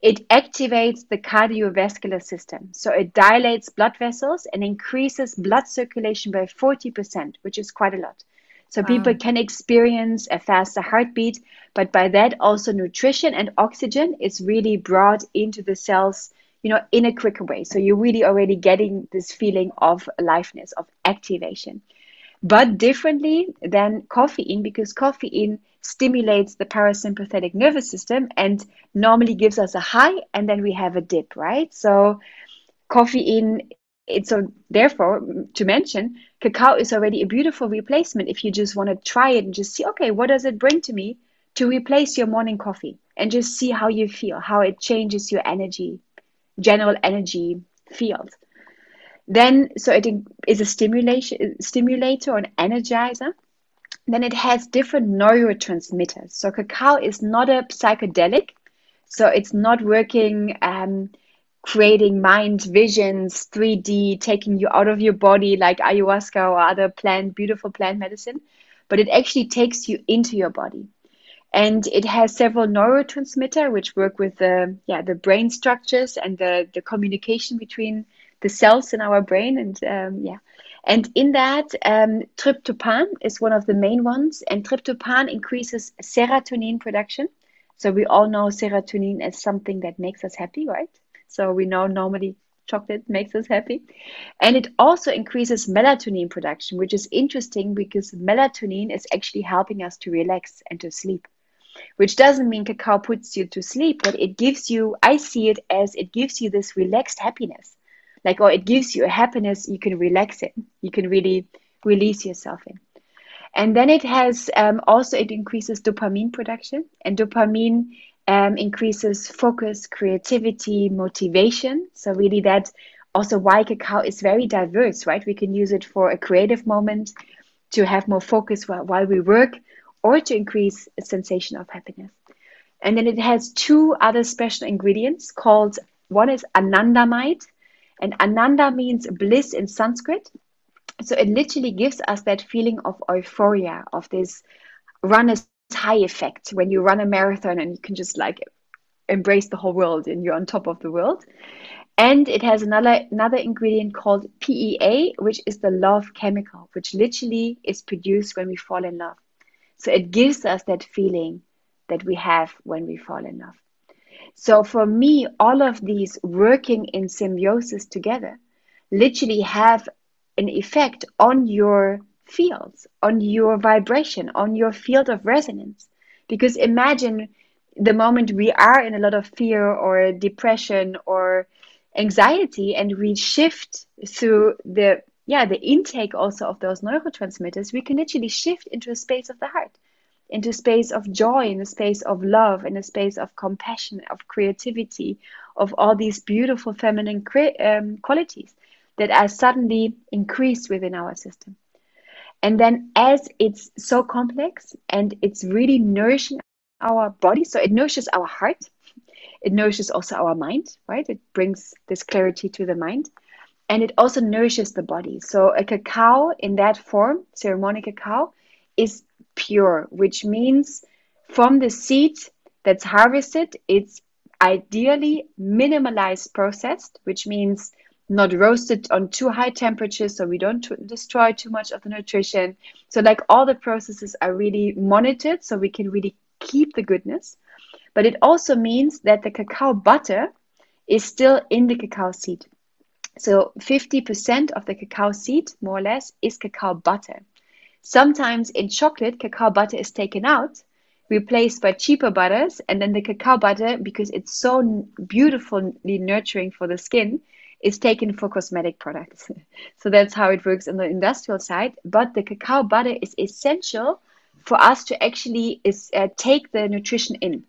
It activates the cardiovascular system. So it dilates blood vessels and increases blood circulation by 40%, which is quite a lot. So people can experience a faster heartbeat, but by that also nutrition and oxygen is really brought into the cells, you know, in a quicker way. So you're really already getting this feeling of aliveness, of activation. But differently than caffeine, because caffeine stimulates the parasympathetic nervous system and normally gives us a high and then we have a dip, right? So caffeine, therefore, to mention, cacao is already a beautiful replacement if you just want to try it and just see, okay, what does it bring to me to replace your morning coffee and just see how you feel, how it changes your energy, general energy field. Then, so it is a stimulator or an energizer. Then it has different neurotransmitters. So cacao is not a psychedelic. So it's not working, creating mind visions, 3D, taking you out of your body like ayahuasca or other beautiful plant medicine. But it actually takes you into your body. And it has several neurotransmitters which work with the brain structures and the communication between the cells in our brain, and in that tryptophan is one of the main ones, and tryptophan increases serotonin production. So we all know serotonin as something that makes us happy, right? So we know normally chocolate makes us happy, and it also increases melatonin production, which is interesting because melatonin is actually helping us to relax and to sleep, which doesn't mean cacao puts you to sleep, but it gives you, I see it as it gives you this relaxed happiness. It gives you a happiness you can relax in. You can really release yourself in. And then it has also, it increases dopamine production. And dopamine increases focus, creativity, motivation. So really that's also why cacao is very diverse, right? We can use it for a creative moment, to have more focus while we work, or to increase a sensation of happiness. And then it has two other special ingredients called, one is anandamide. And ananda means bliss in Sanskrit. So it literally gives us that feeling of euphoria, of this runner's high effect when you run a marathon and you can just embrace the whole world and you're on top of the world. And it has another ingredient called PEA, which is the love chemical, which literally is produced when we fall in love. So it gives us that feeling that we have when we fall in love. So for me, all of these working in symbiosis together literally have an effect on your fields, on your vibration, on your field of resonance. Because imagine the moment we are in a lot of fear or depression or anxiety, and we shift through the intake also of those neurotransmitters, we can literally shift into a space of the heart, into a space of joy, in a space of love, in a space of compassion, of creativity, of all these beautiful feminine qualities that are suddenly increased within our system. And then as it's so complex and it's really nourishing our body, so it nourishes our heart, it nourishes also our mind, right? It brings this clarity to the mind. And it also nourishes the body. So a cacao in that form, ceremonial cacao, is pure, which means from the seed that's harvested, it's ideally minimalized processed, which means not roasted on too high temperatures, so we don't destroy too much of the nutrition. So all the processes are really monitored, so we can really keep the goodness. But it also means that the cacao butter is still in the cacao seed. So 50% of the cacao seed, more or less, is cacao butter. Sometimes in chocolate, cacao butter is taken out, replaced by cheaper butters. And then the cacao butter, because it's so beautifully nurturing for the skin, is taken for cosmetic products. So that's how it works on the industrial side. But the cacao butter is essential for us to actually take the nutrition in,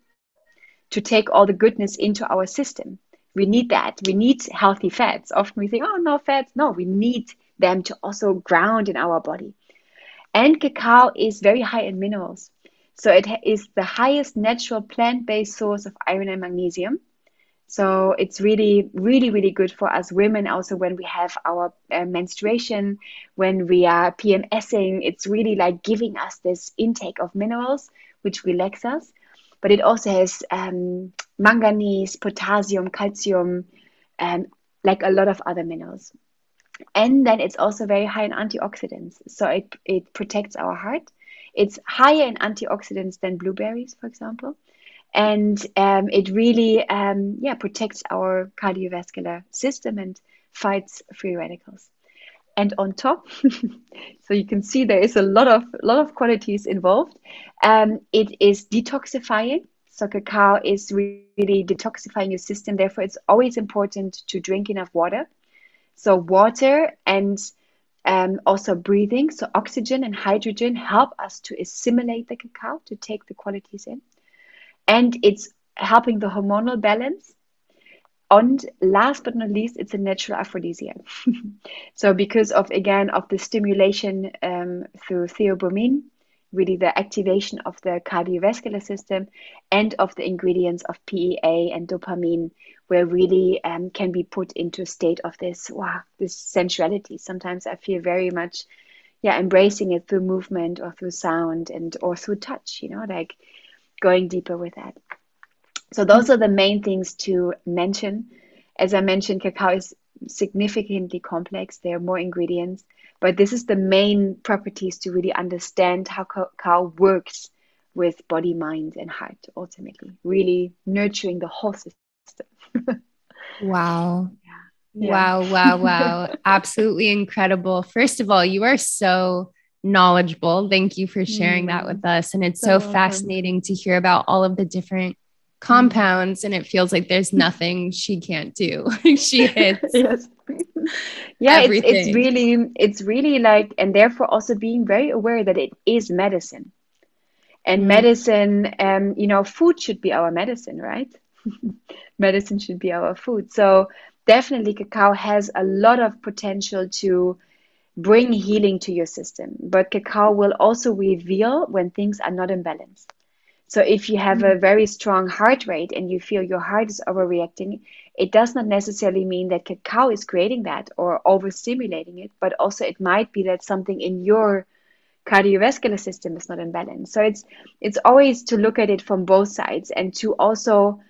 to take all the goodness into our system. We need that. We need healthy fats. Often we think, oh, no fats. No, we need them to also ground in our body. And cacao is very high in minerals. So it is the highest natural plant-based source of iron and magnesium. So it's really, really, really good for us women also when we have our menstruation, when we are PMSing. It's really like giving us this intake of minerals, which relax us. But it also has manganese, potassium, calcium, like a lot of other minerals. And then it's also very high in antioxidants. So it protects our heart. It's higher in antioxidants than blueberries, for example. And it really protects our cardiovascular system and fights free radicals. And on top, so you can see there is a lot of qualities involved. It is detoxifying. So cacao is really detoxifying your system. Therefore, it's always important to drink enough water. So water and also breathing. So oxygen and hydrogen help us to assimilate the cacao, to take the qualities in. And it's helping the hormonal balance. And last but not least, it's a natural aphrodisiac. So because of the stimulation through theobromine, really the activation of the cardiovascular system, and of the ingredients of PEA and dopamine, where really can be put into a state of this sensuality. Sometimes I feel very much, embracing it through movement or through sound or through touch, like going deeper with that. So those are the main things to mention. As I mentioned, cacao is significantly complex. There are more ingredients, but this is the main properties to really understand how cacao works with body, mind, and heart, ultimately, really nurturing the whole system. Wow. Yeah. Wow. Absolutely incredible. First of all, you are so knowledgeable. Thank you for sharing that with us. And it's so fascinating to hear about all of the different compounds, and it feels like there's nothing she can't do. She hits. Yes. Yeah, it's really like, and therefore also being very aware that it is medicine. And medicine, food should be our medicine, right? Medicine should be our food. So definitely cacao has a lot of potential to bring healing to your system, but cacao will also reveal when things are not in balance. So if you have a very strong heart rate and you feel your heart is overreacting, it does not necessarily mean that cacao is creating that or overstimulating it, but also it might be that something in your cardiovascular system is not in balance. So it's always to look at it from both sides and to also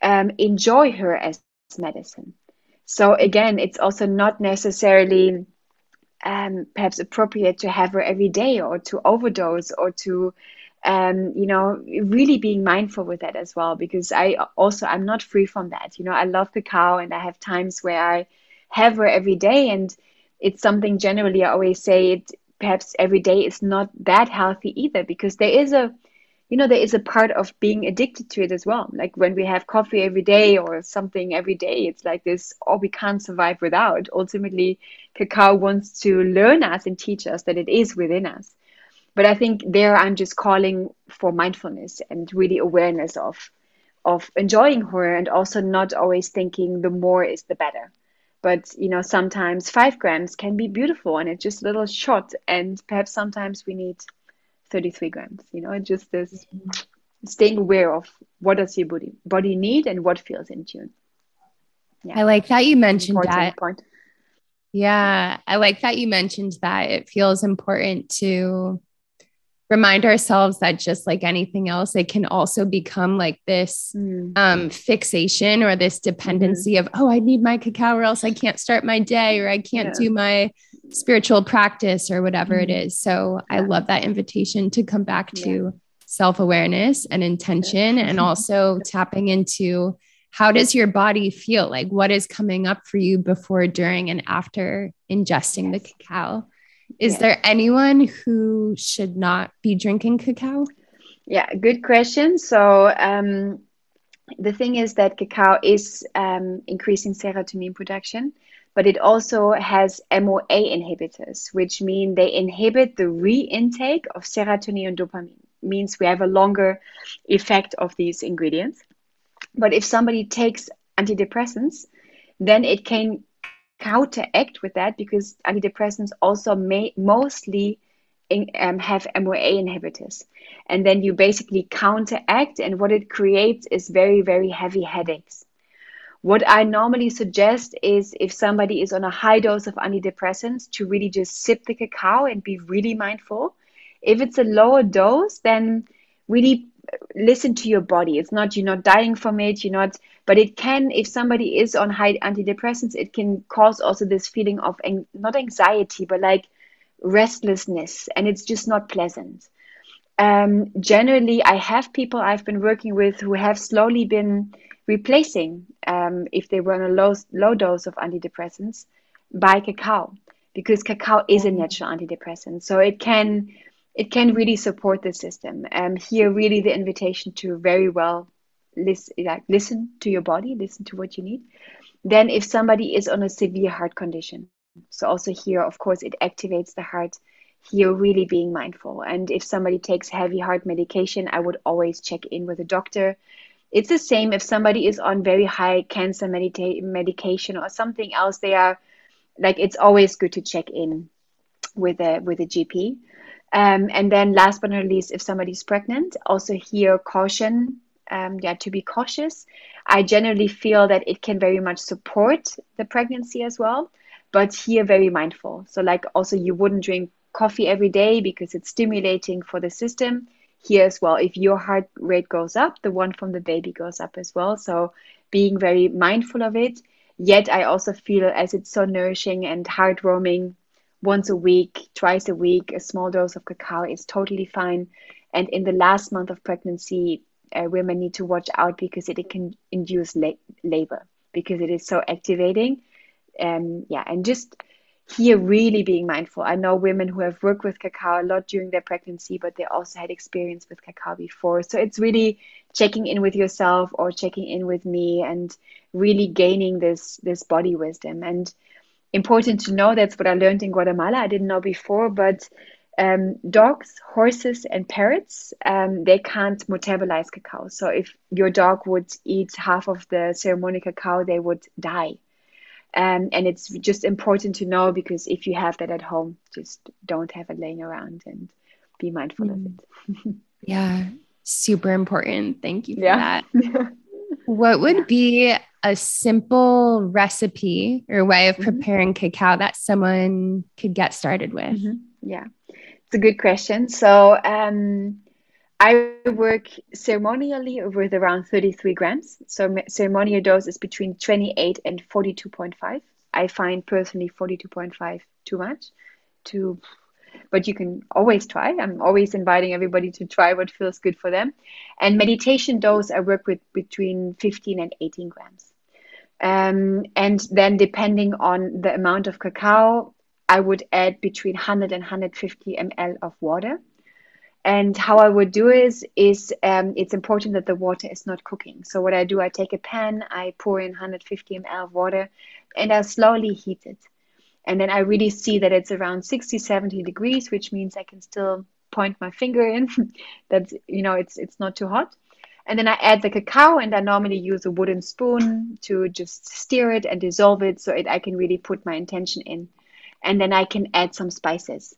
enjoy her as medicine. So again, it's also not necessarily perhaps appropriate to have her every day or to overdose or to really being mindful with that as well, because I'm not free from that. I love cacao and I have times where I have her every day, and it's something generally I always say it perhaps every day is not that healthy either, because there is a part of being addicted to it as well. Like when we have coffee every day or something every day, it's like this, we can't survive without. Ultimately, cacao wants to learn us and teach us that it is within us. But I think there I'm just calling for mindfulness and really awareness of enjoying her, and also not always thinking the more is the better. But, sometimes 5 grams can be beautiful and it's just a little shot, and perhaps sometimes we need 33 grams, just this staying aware of what does your body need and what feels in tune. Yeah. I like that you mentioned that. Point. Yeah, I like that you mentioned that. It feels important to remind ourselves that just like anything else, it can also become like this fixation or this dependency of, I need my cacao or else I can't start my day or I can't do my spiritual practice or whatever it is. So I love that invitation to come back to self-awareness and intention and also tapping into how does your body feel? Like what is coming up for you before, during, and after ingesting the cacao? Is there anyone who should not be drinking cacao? Yeah, good question. So the thing is that cacao is increasing serotonin production, but it also has MOA inhibitors, which mean they inhibit the re-intake of serotonin and dopamine. Means we have a longer effect of these ingredients. But if somebody takes antidepressants, then it can counteract with that, because antidepressants also may mostly have MOA inhibitors, and then you basically counteract, and what it creates is very, very heavy headaches. What I normally suggest is, if somebody is on a high dose of antidepressants, to really just sip the cacao and be really mindful. If it's a lower dose, then really listen to your body. It's not, you're not dying from it, you're not, but it can, if somebody is on high antidepressants, it can cause also this feeling of not anxiety, but like restlessness, and it's just not pleasant. Generally, I have people I've been working with who have slowly been replacing, if they were on a low dose of antidepressants, by cacao, because cacao is a natural antidepressant. So it can really support the system. Here, really the invitation to very well listen to your body, listen to what you need. Then if somebody is on a severe heart condition, so also here, of course, it activates the heart. Here, really being mindful. And if somebody takes heavy heart medication, I would always check in with a doctor. It's the same if somebody is on very high cancer medication or something else. They are like, it's always good to check in with a GP. And then last but not least, if somebody's pregnant, also here caution, to be cautious. I generally feel that it can very much support the pregnancy as well, but here very mindful. So like also you wouldn't drink coffee every day because it's stimulating for the system. Here as well, if your heart rate goes up, the one from the baby goes up as well. So being very mindful of it. Yet I also feel, as it's so nourishing and heartwarming, once a week, twice a week, a small dose of cacao is totally fine. And in the last month of pregnancy, women need to watch out because it can induce labor because it is so activating. And just here really being mindful. I know women who have worked with cacao a lot during their pregnancy, but they also had experience with cacao before. So it's really checking in with yourself or checking in with me and really gaining this body wisdom. And important to know, that's what I learned in Guatemala. I didn't know before, but dogs, horses, and parrots, they can't metabolize cacao. So if your dog would eat half of the ceremonial cacao, they would die. And it's just important to know, because if you have that at home, just don't have it laying around and be mindful of it. Yeah, super important. Thank you for that. What would be a simple recipe or way of preparing cacao that someone could get started with? Mm-hmm. Yeah, it's a good question. So I work ceremonially with around 33 grams. So ceremonial dose is between 28 and 42.5. I find personally 42.5 too much. But you can always try. I'm always inviting everybody to try what feels good for them. And meditation dose, I work with between 15 and 18 grams. And then depending on the amount of cacao, I would add between 100 and 150 ml of water. And how I would do is it's important that the water is not cooking. So what I do, I take a pan, I pour in 150 ml of water, and I slowly heat it. And then I really see that it's around 60, 70 degrees, which means I can still point my finger in that, it's not too hot. And then I add the cacao, and I normally use a wooden spoon to just stir it and dissolve it so I can really put my intention in. And then I can add some spices.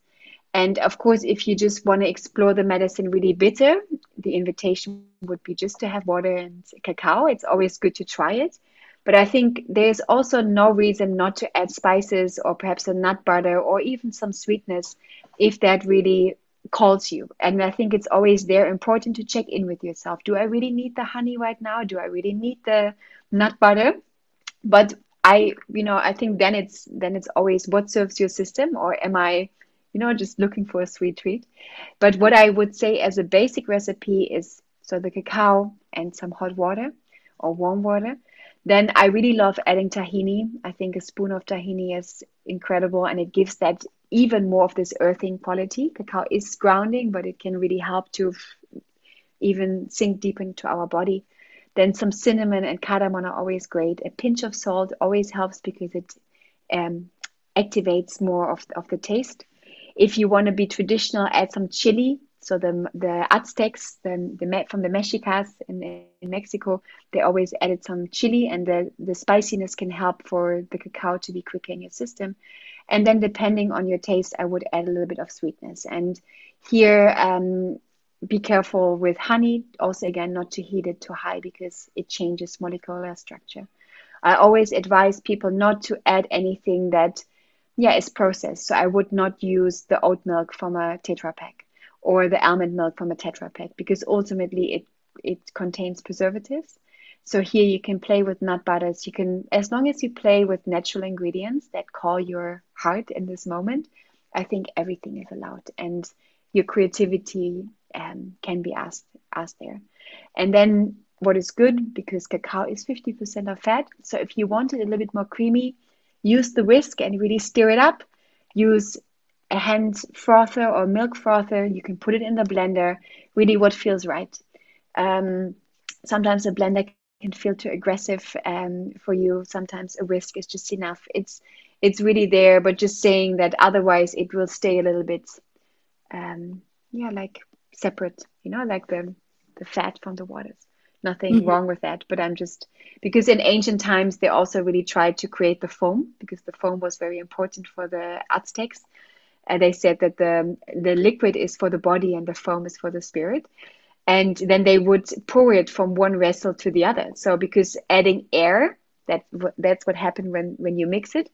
And of course, if you just want to explore the medicine really bitter, the invitation would be just to have water and cacao. It's always good to try it. But I think there's also no reason not to add spices or perhaps a nut butter or even some sweetness if that really calls you. And I think it's always important to check in with yourself. Do I really need the honey right now? Do I really need the nut butter? But I think then it's always what serves your system, or am I, just looking for a sweet treat? But what I would say as a basic recipe is, so the cacao and some hot water or warm water. Then I really love adding tahini. I think a spoon of tahini is incredible, and it gives that even more of this earthing quality. Cacao is grounding, but it can really help to even sink deep into our body. Then some cinnamon and cardamom are always great. A pinch of salt always helps because it activates more of the taste. If you want to be traditional, add some chili. So the Aztecs, from the Mexicas in Mexico, they always added some chili, and the spiciness can help for the cacao to be quicker in your system. And then depending on your taste, I would add a little bit of sweetness. And here, be careful with honey. Also, again, not to heat it too high because it changes molecular structure. I always advise people not to add anything that, yeah, is processed. So I would not use the oat milk from a Tetra Pak or the almond milk from a Tetra Pak, because ultimately it contains preservatives. So here you can play with nut butters. You can, as long as you play with natural ingredients that call your heart in this moment, I think everything is allowed, and your creativity can be asked there. And then what is good, because cacao is 50% of fat. So if you want it a little bit more creamy, use the whisk and really stir it up. Use a hand frother or milk frother. You can put it in the blender, really what feels right. Sometimes a blender can feel too aggressive for you. Sometimes a whisk is just enough. It's really there, but just saying that otherwise it will stay a little bit, like separate, like the fat from the waters. Nothing mm-hmm. wrong with that, but I'm just, because in ancient times, they also really tried to create the foam, because the foam was very important for the Aztecs. And they said that the liquid is for the body and the foam is for the spirit. And then they would pour it from one vessel to the other. So because adding air, that's what happened when you mix it,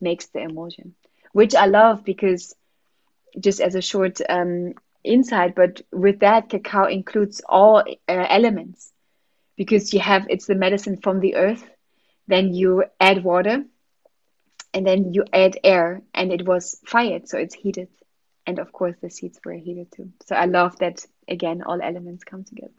makes the emulsion, which I love, because just as a short insight, but with that, cacao includes all elements. Because you have, it's the medicine from the earth, then you add water, and then you add air, and it was fired, so it's heated. And of course, the seeds were heated too. So I love that, again, all elements come together.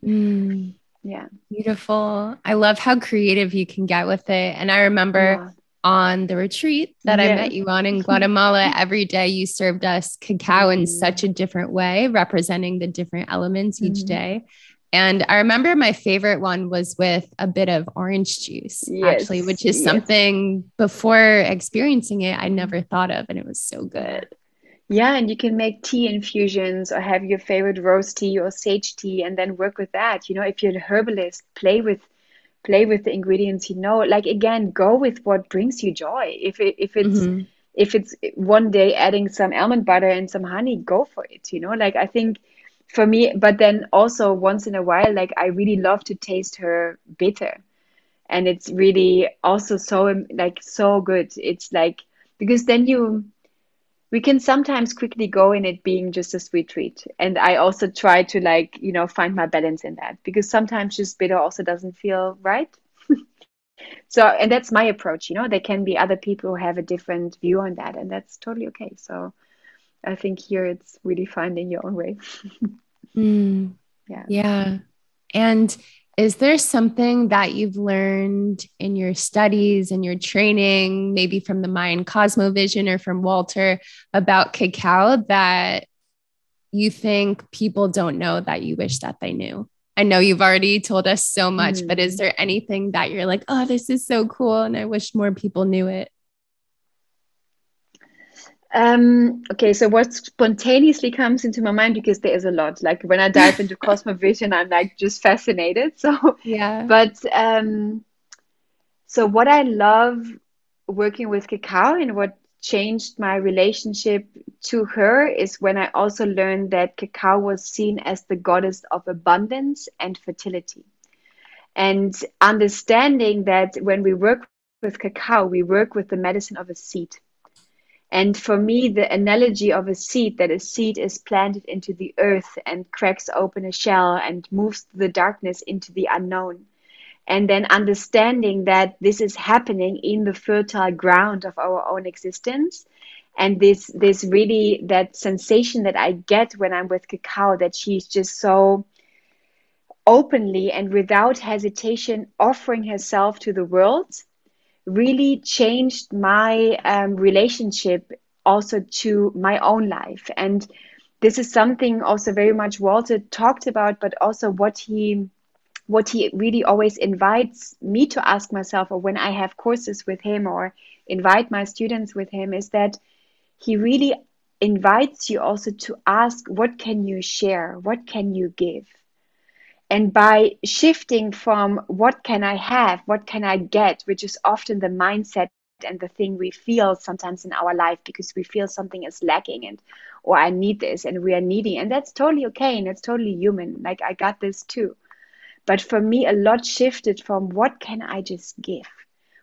Yeah. Beautiful. I love how creative you can get with it. And I remember on the retreat that I met you on in Guatemala, every day you served us cacao in such a different way, representing the different elements each day. And I remember my favorite one was with a bit of orange juice, actually, which is something before experiencing it, I never thought of. And it was so good. Yeah. And you can make tea infusions or have your favorite rose tea or sage tea and then work with that. If you're a herbalist, play with the ingredients, like, again, go with what brings you joy. If it's one day adding some almond butter and some honey, go for it. I think, for me, but then also once in a while, like, I really love to taste her bitter, and it's really also so good. It's like, because then we can sometimes quickly go in it being just a sweet treat. And I also try to find my balance in that, because sometimes just bitter also doesn't feel right. So, and that's my approach, there can be other people who have a different view on that, and that's totally okay. So I think here it's really finding your own way. Yeah. And is there something that you've learned in your studies and your training, maybe from the Mayan Cosmovision or from Walter, about cacao that you think people don't know that you wish that they knew? I know you've already told us so much, but is there anything that you're like, oh, this is so cool, and I wish more people knew it? Okay, so what spontaneously comes into my mind, because there is a lot, like when I dive into Cosmovision, I'm like just fascinated. So yeah, but so what I love working with cacao and what changed my relationship to her is when I also learned that cacao was seen as the goddess of abundance and fertility, and understanding that when we work with cacao, we work with the medicine of a seed. And for me, the analogy of a seed is planted into the earth and cracks open a shell and moves the darkness into the unknown. And then understanding that this is happening in the fertile ground of our own existence. And this really, that sensation that I get when I'm with cacao, that she's just so openly and without hesitation offering herself to the world, really changed my relationship also to my own life. And this is something also very much Walter talked about, but also what he really always invites me to ask myself, or when I have courses with him or invite my students with him, is that he really invites you also to ask, what can you share? What can you give? And by shifting from what can I have, what can I get, which is often the mindset and the thing we feel sometimes in our life, because we feel something is lacking and, or I need this and we are needy, and that's totally okay. And it's totally human. Like, I got this too. But for me, a lot shifted from what can I just give?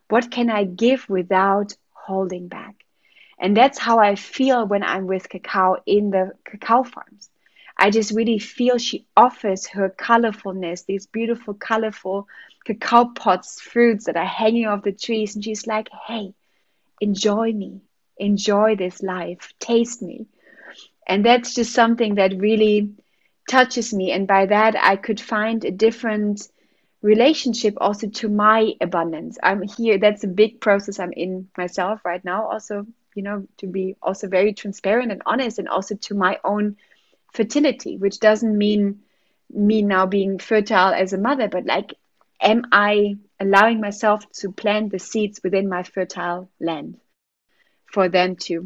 What can I give without holding back? And that's how I feel when I'm with cacao in the cacao farms. I just really feel she offers her colorfulness, these beautiful, colorful cacao pots, fruits that are hanging off the trees. And she's like, hey, enjoy me, enjoy this life, taste me. And that's just something that really touches me. And by that, I could find a different relationship also to my abundance. I'm here. That's a big process I'm in myself right now. Also, you know, to be also very transparent and honest, and also to my own fertility, which doesn't mean me now being fertile as a mother, but like, am I allowing myself to plant the seeds within my fertile land for them to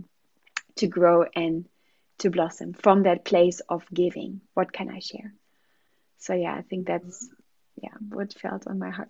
grow and to blossom from that place of giving? What can I share? So yeah, I think that's what felt on my heart.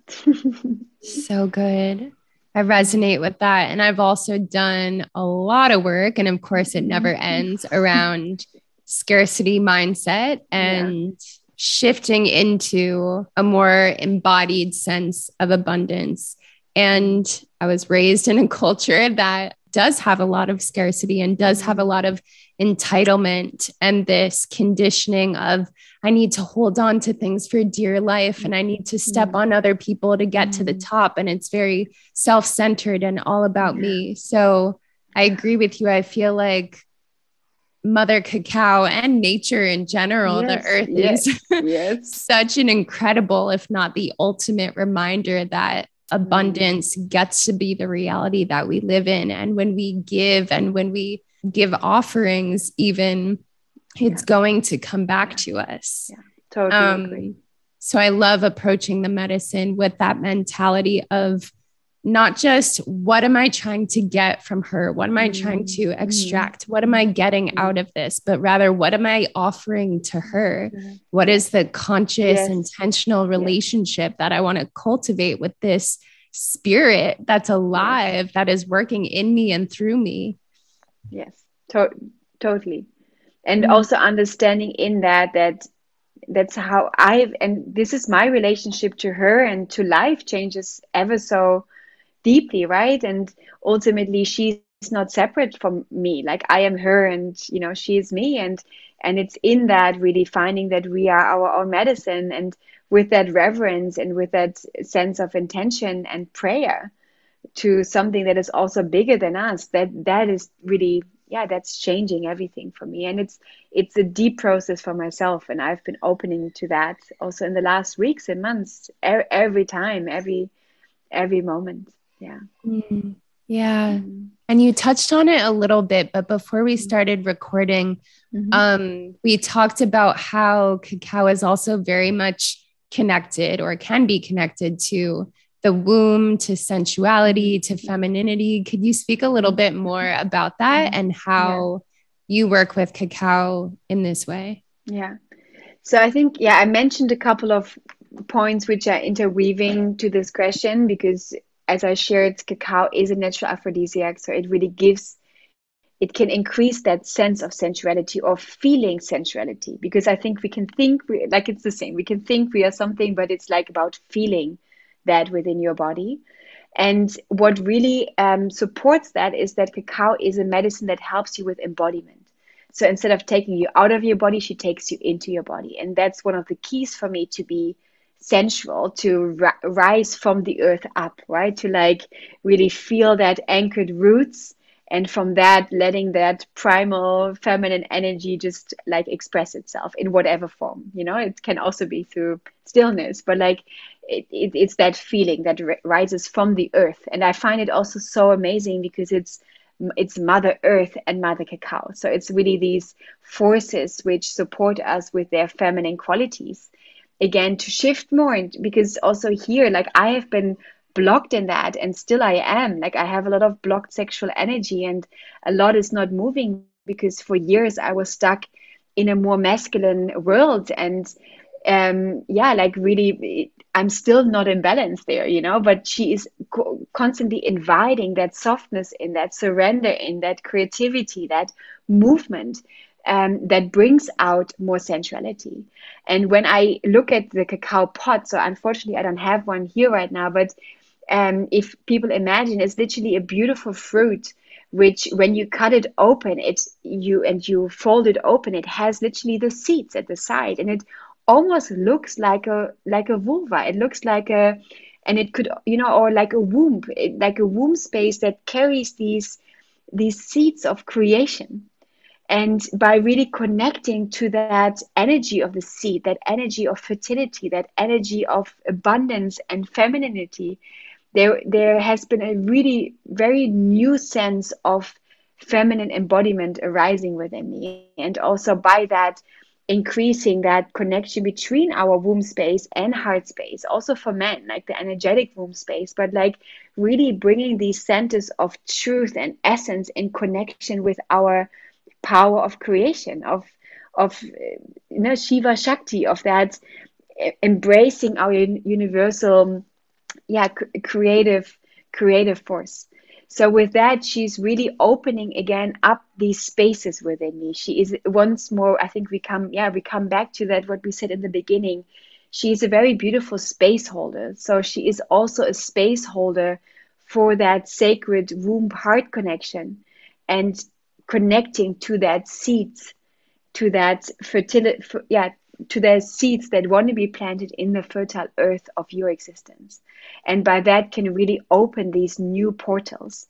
So good. I resonate with that. And I've also done a lot of work, and of course it never ends, around scarcity mindset and shifting into a more embodied sense of abundance. And I was raised in a culture that does have a lot of scarcity and does have a lot of entitlement and this conditioning of, I need to hold on to things for dear life and I need to step on other people to get to the top. And it's very self-centered and all about me. So I agree with you. I feel like Mother Cacao and nature in general, the earth is such an incredible, if not the ultimate reminder that abundance gets to be the reality that we live in. And when we give and when we give offerings, even it's going to come back to us. Yeah, totally agree. So I love approaching the medicine with that mentality of not just what am I trying to get from her? What am I trying to extract? What am I getting out of this? But rather, what am I offering to her? What is the conscious, intentional relationship that I want to cultivate with this spirit that's alive, that is working in me and through me? Yes, totally. And also understanding in that that's how and this is my relationship to her and to life changes ever so deeply, right? And ultimately she's not separate from me. Like I am her and, you know, she is me. And it's in that really finding that we are our own medicine, and with that reverence and with that sense of intention and prayer to something that is also bigger than us, that is really, that's changing everything for me. And it's a deep process for myself. And I've been opening to that also in the last weeks and months, every time, every moment. Yeah. Mm-hmm. Yeah. Mm-hmm. And you touched on it a little bit, but before we started recording, we talked about how cacao is also very much connected, or can be connected, to the womb, to sensuality, to femininity. Could you speak a little bit more about that and how you work with cacao in this way? Yeah. So I think, I mentioned a couple of points which are interweaving to this question, because as I shared, cacao is a natural aphrodisiac. So it really it can increase that sense of sensuality or feeling sensuality, because I think we can think like it's the same. We can think we are something, but it's like about feeling that within your body. And what really supports that is that cacao is a medicine that helps you with embodiment. So instead of taking you out of your body, she takes you into your body. And that's one of the keys for me to be sensual, to rise from the earth up, right? To like really feel that anchored roots. And from that, letting that primal feminine energy just like express itself in whatever form, you know, it can also be through stillness, but like it's that feeling that rises from the earth. And I find it also so amazing because it's Mother Earth and Mother Cacao. So it's really these forces which support us with their feminine qualities, again, to shift more. And because also here, like I have been blocked in that, and still I am. Like I have a lot of blocked sexual energy, and a lot is not moving because for years I was stuck in a more masculine world, and like really I'm still not in balance there, you know. But she is constantly inviting that softness, in that surrender, in that creativity, that movement, that brings out more sensuality. And when I look at the cacao pot, so unfortunately I don't have one here right now, but if people imagine, it's literally a beautiful fruit, which when you cut it open, you fold it open, it has literally the seeds at the side, and it almost looks like a vulva. It looks like a, and it could, you know, or like a womb, like a womb space that carries these seeds of creation. And by really connecting to that energy of the seed, that energy of fertility, that energy of abundance and femininity, there has been a really very new sense of feminine embodiment arising within me. And also by that, increasing that connection between our womb space and heart space, also for men, like the energetic womb space, but like really bringing these centers of truth and essence in connection with our power of creation, of you know, Shiva Shakti, of that embracing our universal, creative force. So with that, she's really opening again up these spaces within me. She is once more, I think we come back to that, what we said in the beginning. She is a very beautiful space holder. So she is also a space holder for that sacred womb heart connection, and connecting to that seeds, to that fertility, to the seeds that want to be planted in the fertile earth of your existence. And by that can really open these new portals.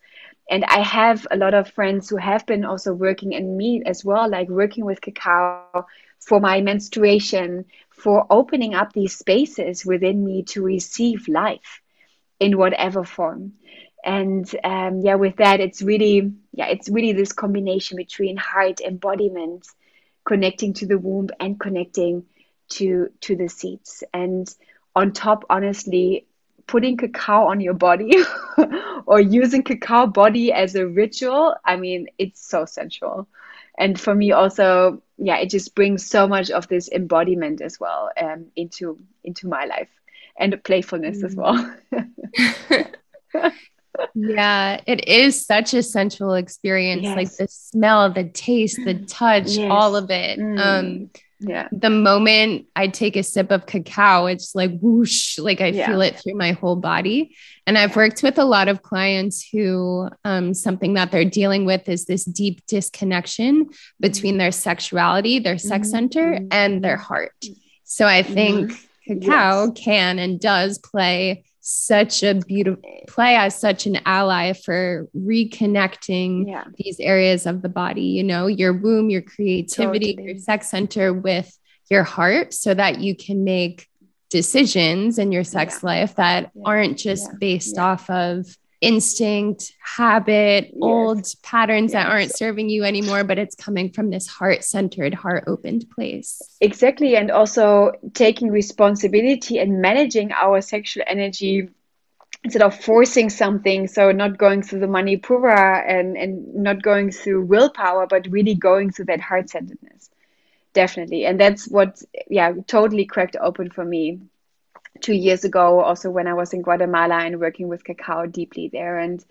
And I have a lot of friends who have been also working, and me as well, like working with cacao for my menstruation, for opening up these spaces within me to receive life in whatever form. And with that, it's really this combination between heart, embodiment, connecting to the womb, and connecting to the seeds. And on top, honestly, putting cacao on your body or using cacao body as a ritual, I mean, it's so sensual. And for me also, it just brings so much of this embodiment as well into my life, and playfulness as well. Yeah, it is such a sensual experience. Yes. Like the smell, the taste, the touch, yes, all of it. The moment I take a sip of cacao, it's like whoosh, like I feel it through my whole body. And I've worked with a lot of clients who something that they're dealing with is this deep disconnection between their sexuality, their sex center, and their heart. So I think cacao can and does play such an ally for reconnecting these areas of the body, you know, your womb, your creativity, your sex center with your heart, so that you can make decisions in your sex life that aren't just based off of instinct, habit, old patterns that aren't serving you anymore, but it's coming from this heart-centered, heart-opened place. Exactly. And also taking responsibility and managing our sexual energy instead of forcing something. So not going through the manipura and not going through willpower, but really going through that heart-centeredness. Definitely. And that's what, totally cracked open for me 2 years ago, also when I was in Guatemala and working with cacao deeply there. And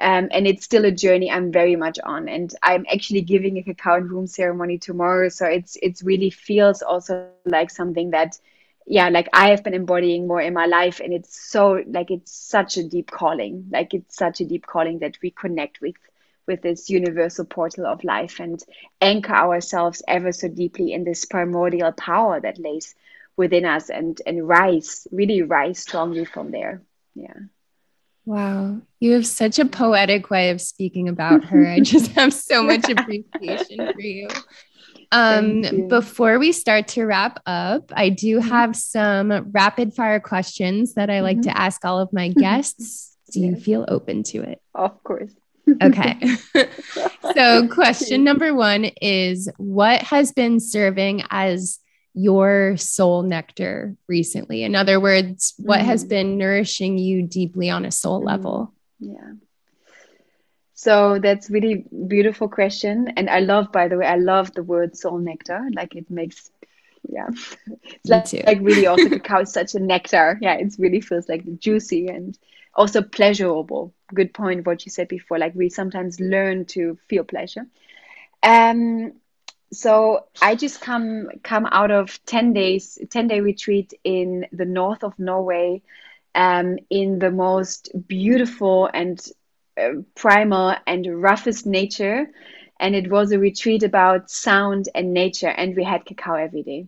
and it's still a journey I'm very much on. And I'm actually giving a cacao and womb ceremony tomorrow. So it's really feels also like something that, like I have been embodying more in my life. And it's so like, it's such a deep calling that we connect with this universal portal of life and anchor ourselves ever so deeply in this primordial power that lays within us and rise strongly from there. Wow, you have such a poetic way of speaking about her. I just have so much appreciation for you. Before we start to wrap up, I do have some rapid fire questions that I like to ask all of my guests. Do you feel open to it? Of course. Okay. So question number one is, what has been serving as your soul nectar recently? In other words, what has been nourishing you deeply on a soul level? Yeah. So that's really beautiful question. And I love the word soul nectar. Like it makes, it's like really also cacao is such a nectar. Yeah. It really feels like juicy and also pleasurable. Good point. What you said before, like we sometimes learn to feel pleasure. So I just come out of 10-day retreat in the north of Norway, in the most beautiful and primal and roughest nature. And it was a retreat about sound and nature, and we had cacao every day.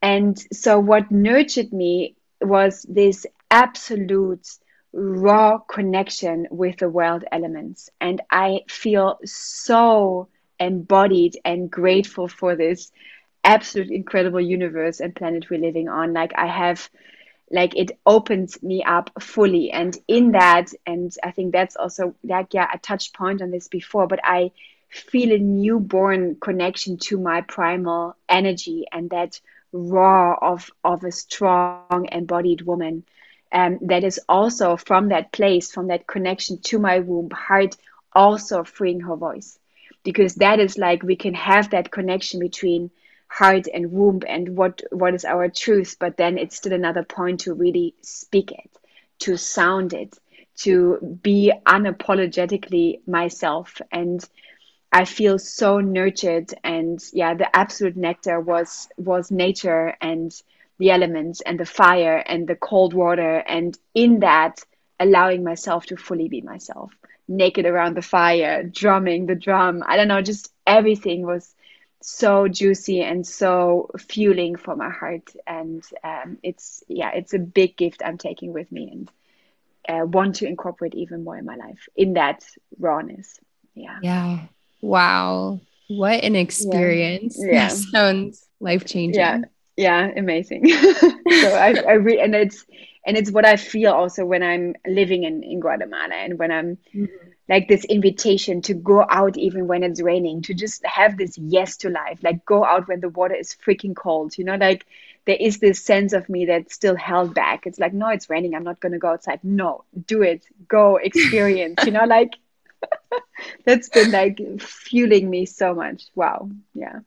And so what nurtured me was this absolute raw connection with the world elements. And I feel so embodied and grateful for this absolute incredible universe and planet we're living on. It opened me up fully. And in that, and I think that's also I touched point on this before, but I feel a newborn connection to my primal energy and that raw of a strong embodied woman. That is also from that place, from that connection to my womb, heart also freeing her voice. Because that is like, we can have that connection between heart and womb and what is our truth, but then it's still another point to really speak it, to sound it, to be unapologetically myself. And I feel so nurtured, and the absolute nectar was nature and the elements and the fire and the cold water, and in that allowing myself to fully be myself. Naked around the fire, drumming the drum. I don't know, just everything was so juicy and so fueling for my heart. And it's a big gift I'm taking with me, and want to incorporate even more in my life, in that rawness. Yeah. Wow. What an experience. Yeah. That sounds life-changing. Yeah. Amazing. So it's what I feel also when I'm living in Guatemala, and when I'm like this invitation to go out even when it's raining, to just have this yes to life, like go out when the water is freaking cold, like there is this sense of me that's still held back. It's like, no, it's raining, I'm not going to go outside. No, do it, go experience, that's been like fueling me so much. Wow. Yeah.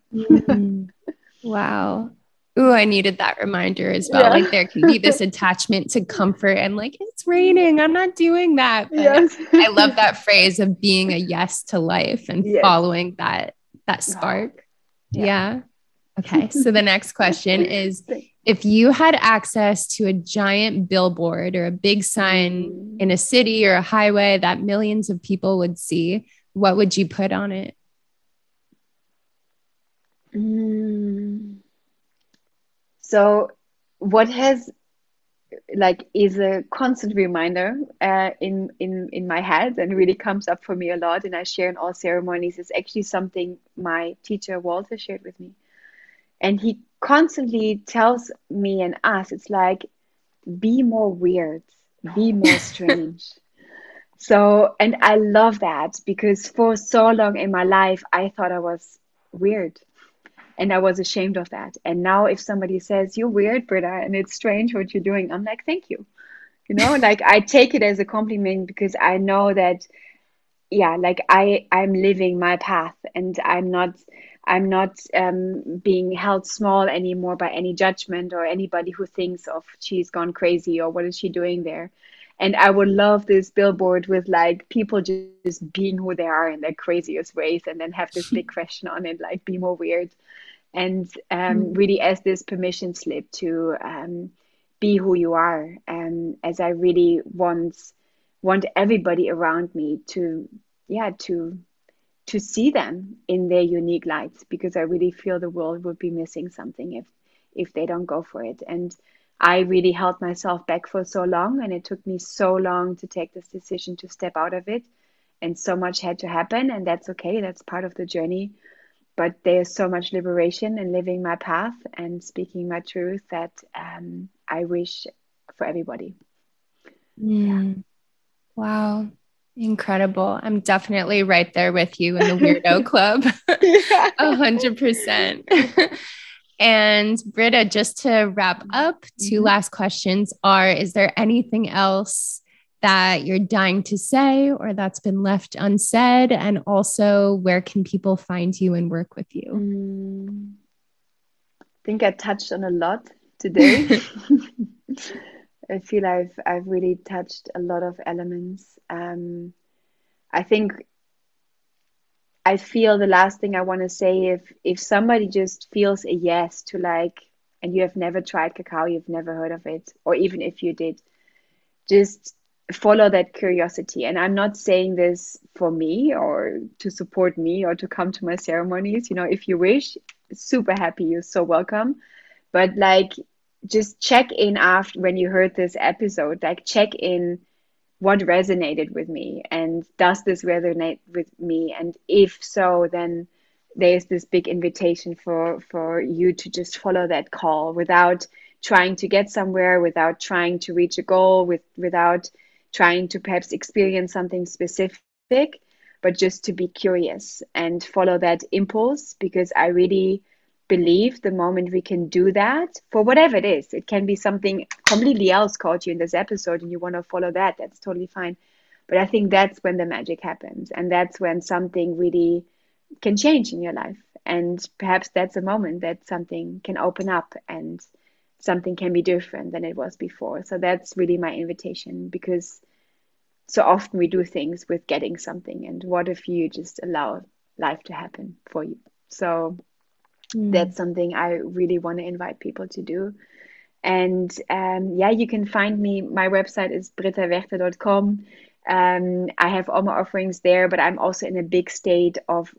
Wow. Ooh, I needed that reminder as well. Yeah. Like there can be this attachment to comfort and like, it's raining, I'm not doing that. But yes. I love that phrase of being a yes to life and following that spark. Yeah. Okay. So the next question is, if you had access to a giant billboard or a big sign in a city or a highway that millions of people would see, what would you put on it? So what is a constant reminder in my head and really comes up for me a lot, and I share in all ceremonies, is actually something my teacher Walter shared with me. And he constantly tells me and us, it's like, be more weird, be more strange. So, and I love that, because for so long in my life, I thought I was weird. And I was ashamed of that. And now if somebody says, you're weird, Britta, and it's strange what you're doing, I'm like, thank you. I take it as a compliment, because I know that, I'm living my path, and I'm not being held small anymore by any judgment or anybody who thinks of she's gone crazy or what is she doing there. And I would love this billboard with people just being who they are in their craziest ways, and then have this big question on it, like, be more weird. And really as this permission slip to be who you are. And as I really want everybody around me to see them in their unique lights, because I really feel the world would be missing something if they don't go for it. And I really held myself back for so long, and it took me so long to take this decision to step out of it. And so much had to happen, and that's okay. That's part of the journey. But there's so much liberation in living my path and speaking my truth that I wish for everybody. Mm. Yeah. Wow. Incredible. I'm definitely right there with you in the weirdo club. 100%. And Britta, just to wrap up, two last questions are, is there anything else that you're dying to say or that's been left unsaid? And also, where can people find you and work with you? I think I touched on a lot today. I feel I've really touched a lot of elements. I think I feel the last thing I want to say, if somebody just feels a yes to like, and you have never tried cacao, you've never heard of it, or even if you did, just follow that curiosity. And I'm not saying this for me or to support me or to come to my ceremonies. You know, if you wish, super happy, you're so welcome. But like, just check in after when you heard this episode, like check in what resonated with me and does this resonate with me? And if so, then there's this big invitation for you to just follow that call without trying to get somewhere, without trying to reach a goal, without trying to perhaps experience something specific, but just to be curious and follow that impulse, because I really believe the moment we can do that, for whatever it is, it can be something completely else caught you in this episode and you want to follow that, that's totally fine. But I think that's when the magic happens, and that's when something really can change in your life. And perhaps that's a moment that something can open up and something can be different than it was before. So that's really my invitation, because so often we do things with getting something, and what if you just allow life to happen for you? So that's something I really want to invite people to do. And yeah, you can find me. My website is brittawaechter.com. I have all my offerings there, but I'm also in a big state of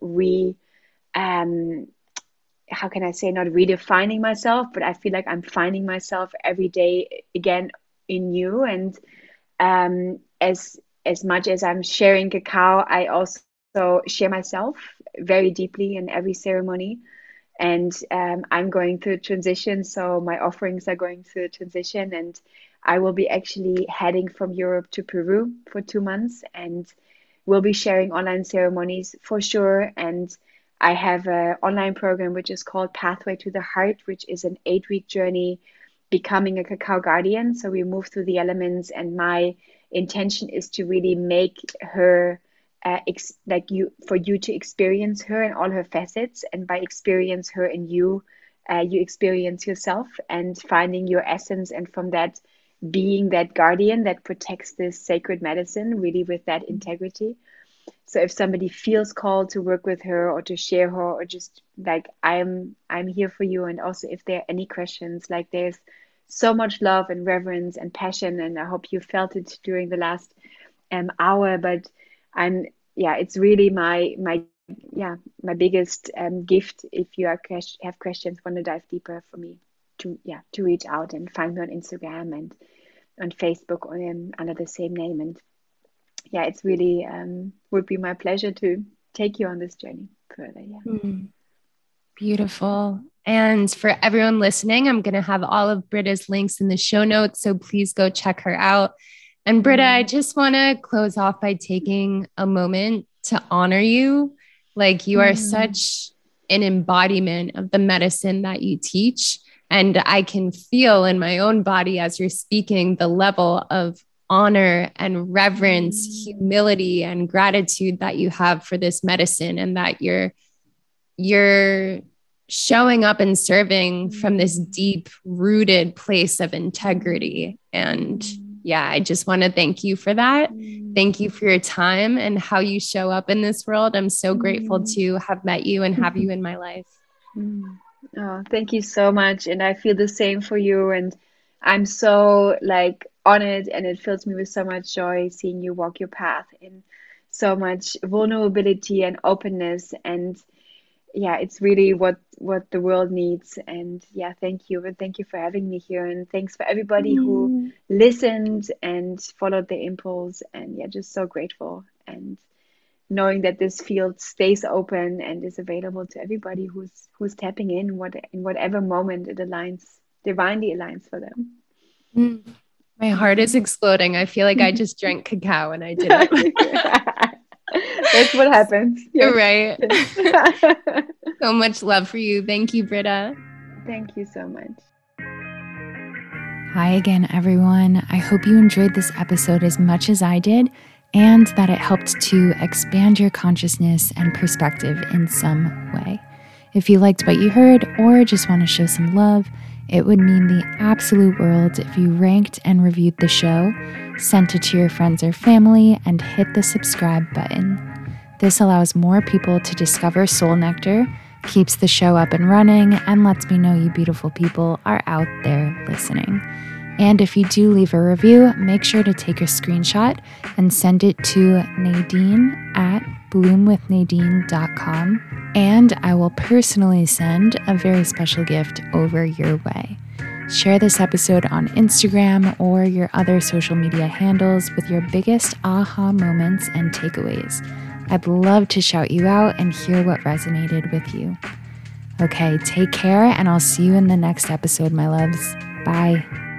how can I say, not redefining myself, but I feel like I'm finding myself every day again in you. And as much as I'm sharing cacao, I also share myself very deeply in every ceremony. And I'm going through transition, so my offerings are going through transition, and I will be actually heading from Europe to Peru for 2 months, and we'll be sharing online ceremonies for sure. And I have an online program which is called Pathway to the Heart, which is an 8-week journey becoming a cacao guardian. So we move through the elements, and my intention is to really make her for you to experience her in all her facets, and by experience her in you, you experience yourself and finding your essence, and from that being that guardian that protects this sacred medicine really with that integrity. So if somebody feels called to work with her or to share her, or just like I'm here for you. And also if there are any questions, like there's so much love and reverence and passion, and I hope you felt it during the last hour. But it's really my biggest gift. If you have questions, want to dive deeper, for me to reach out and find me on Instagram and on Facebook or under the same name. And yeah, it's really would be my pleasure to take you on this journey further. Yeah. Beautiful. And for everyone listening, I'm going to have all of Britta's links in the show notes, so please go check her out. And Britta, I just want to close off by taking a moment to honor you. Like, you are such an embodiment of the medicine that you teach. And I can feel in my own body as you're speaking the level of honor and reverence, humility, and gratitude that you have for this medicine, and that you're showing up and serving from this deep rooted place of integrity. And yeah, I just want to thank you for that. Thank you for your time and how you show up in this world. I'm so grateful to have met you and have you in my life. Oh, thank you so much. And I feel the same for you. And I'm so honored, and it fills me with so much joy seeing you walk your path in so much vulnerability and openness. And yeah, it's really what the world needs. And yeah, thank you. And thank you for having me here. And thanks for everybody who listened and followed the impulse. And yeah, just so grateful. And knowing that this field stays open and is available to everybody who's tapping in, in whatever moment it divinely aligns for them. My heart is exploding. I feel like I just drank cacao and I didn't. That's what happens. Yes. Right. Yes. So much love for you. Thank you, Britta. Thank you so much. Hi again, everyone. I hope you enjoyed this episode as much as I did, and that it helped to expand your consciousness and perspective in some way. If you liked what you heard or just want to show some love, it would mean the absolute world if you ranked and reviewed the show, sent it to your friends or family, and hit the subscribe button. This allows more people to discover Soul Nectar, keeps the show up and running, and lets me know you beautiful people are out there listening. And if you do leave a review, make sure to take a screenshot and send it to Nadine@bloomwithnadine.com, and I will personally send a very special gift over your way. Share this episode on Instagram or your other social media handles with your biggest aha moments and takeaways. I'd love to shout you out and hear what resonated with you. Okay, take care, and I'll see you in the next episode, my loves. Bye.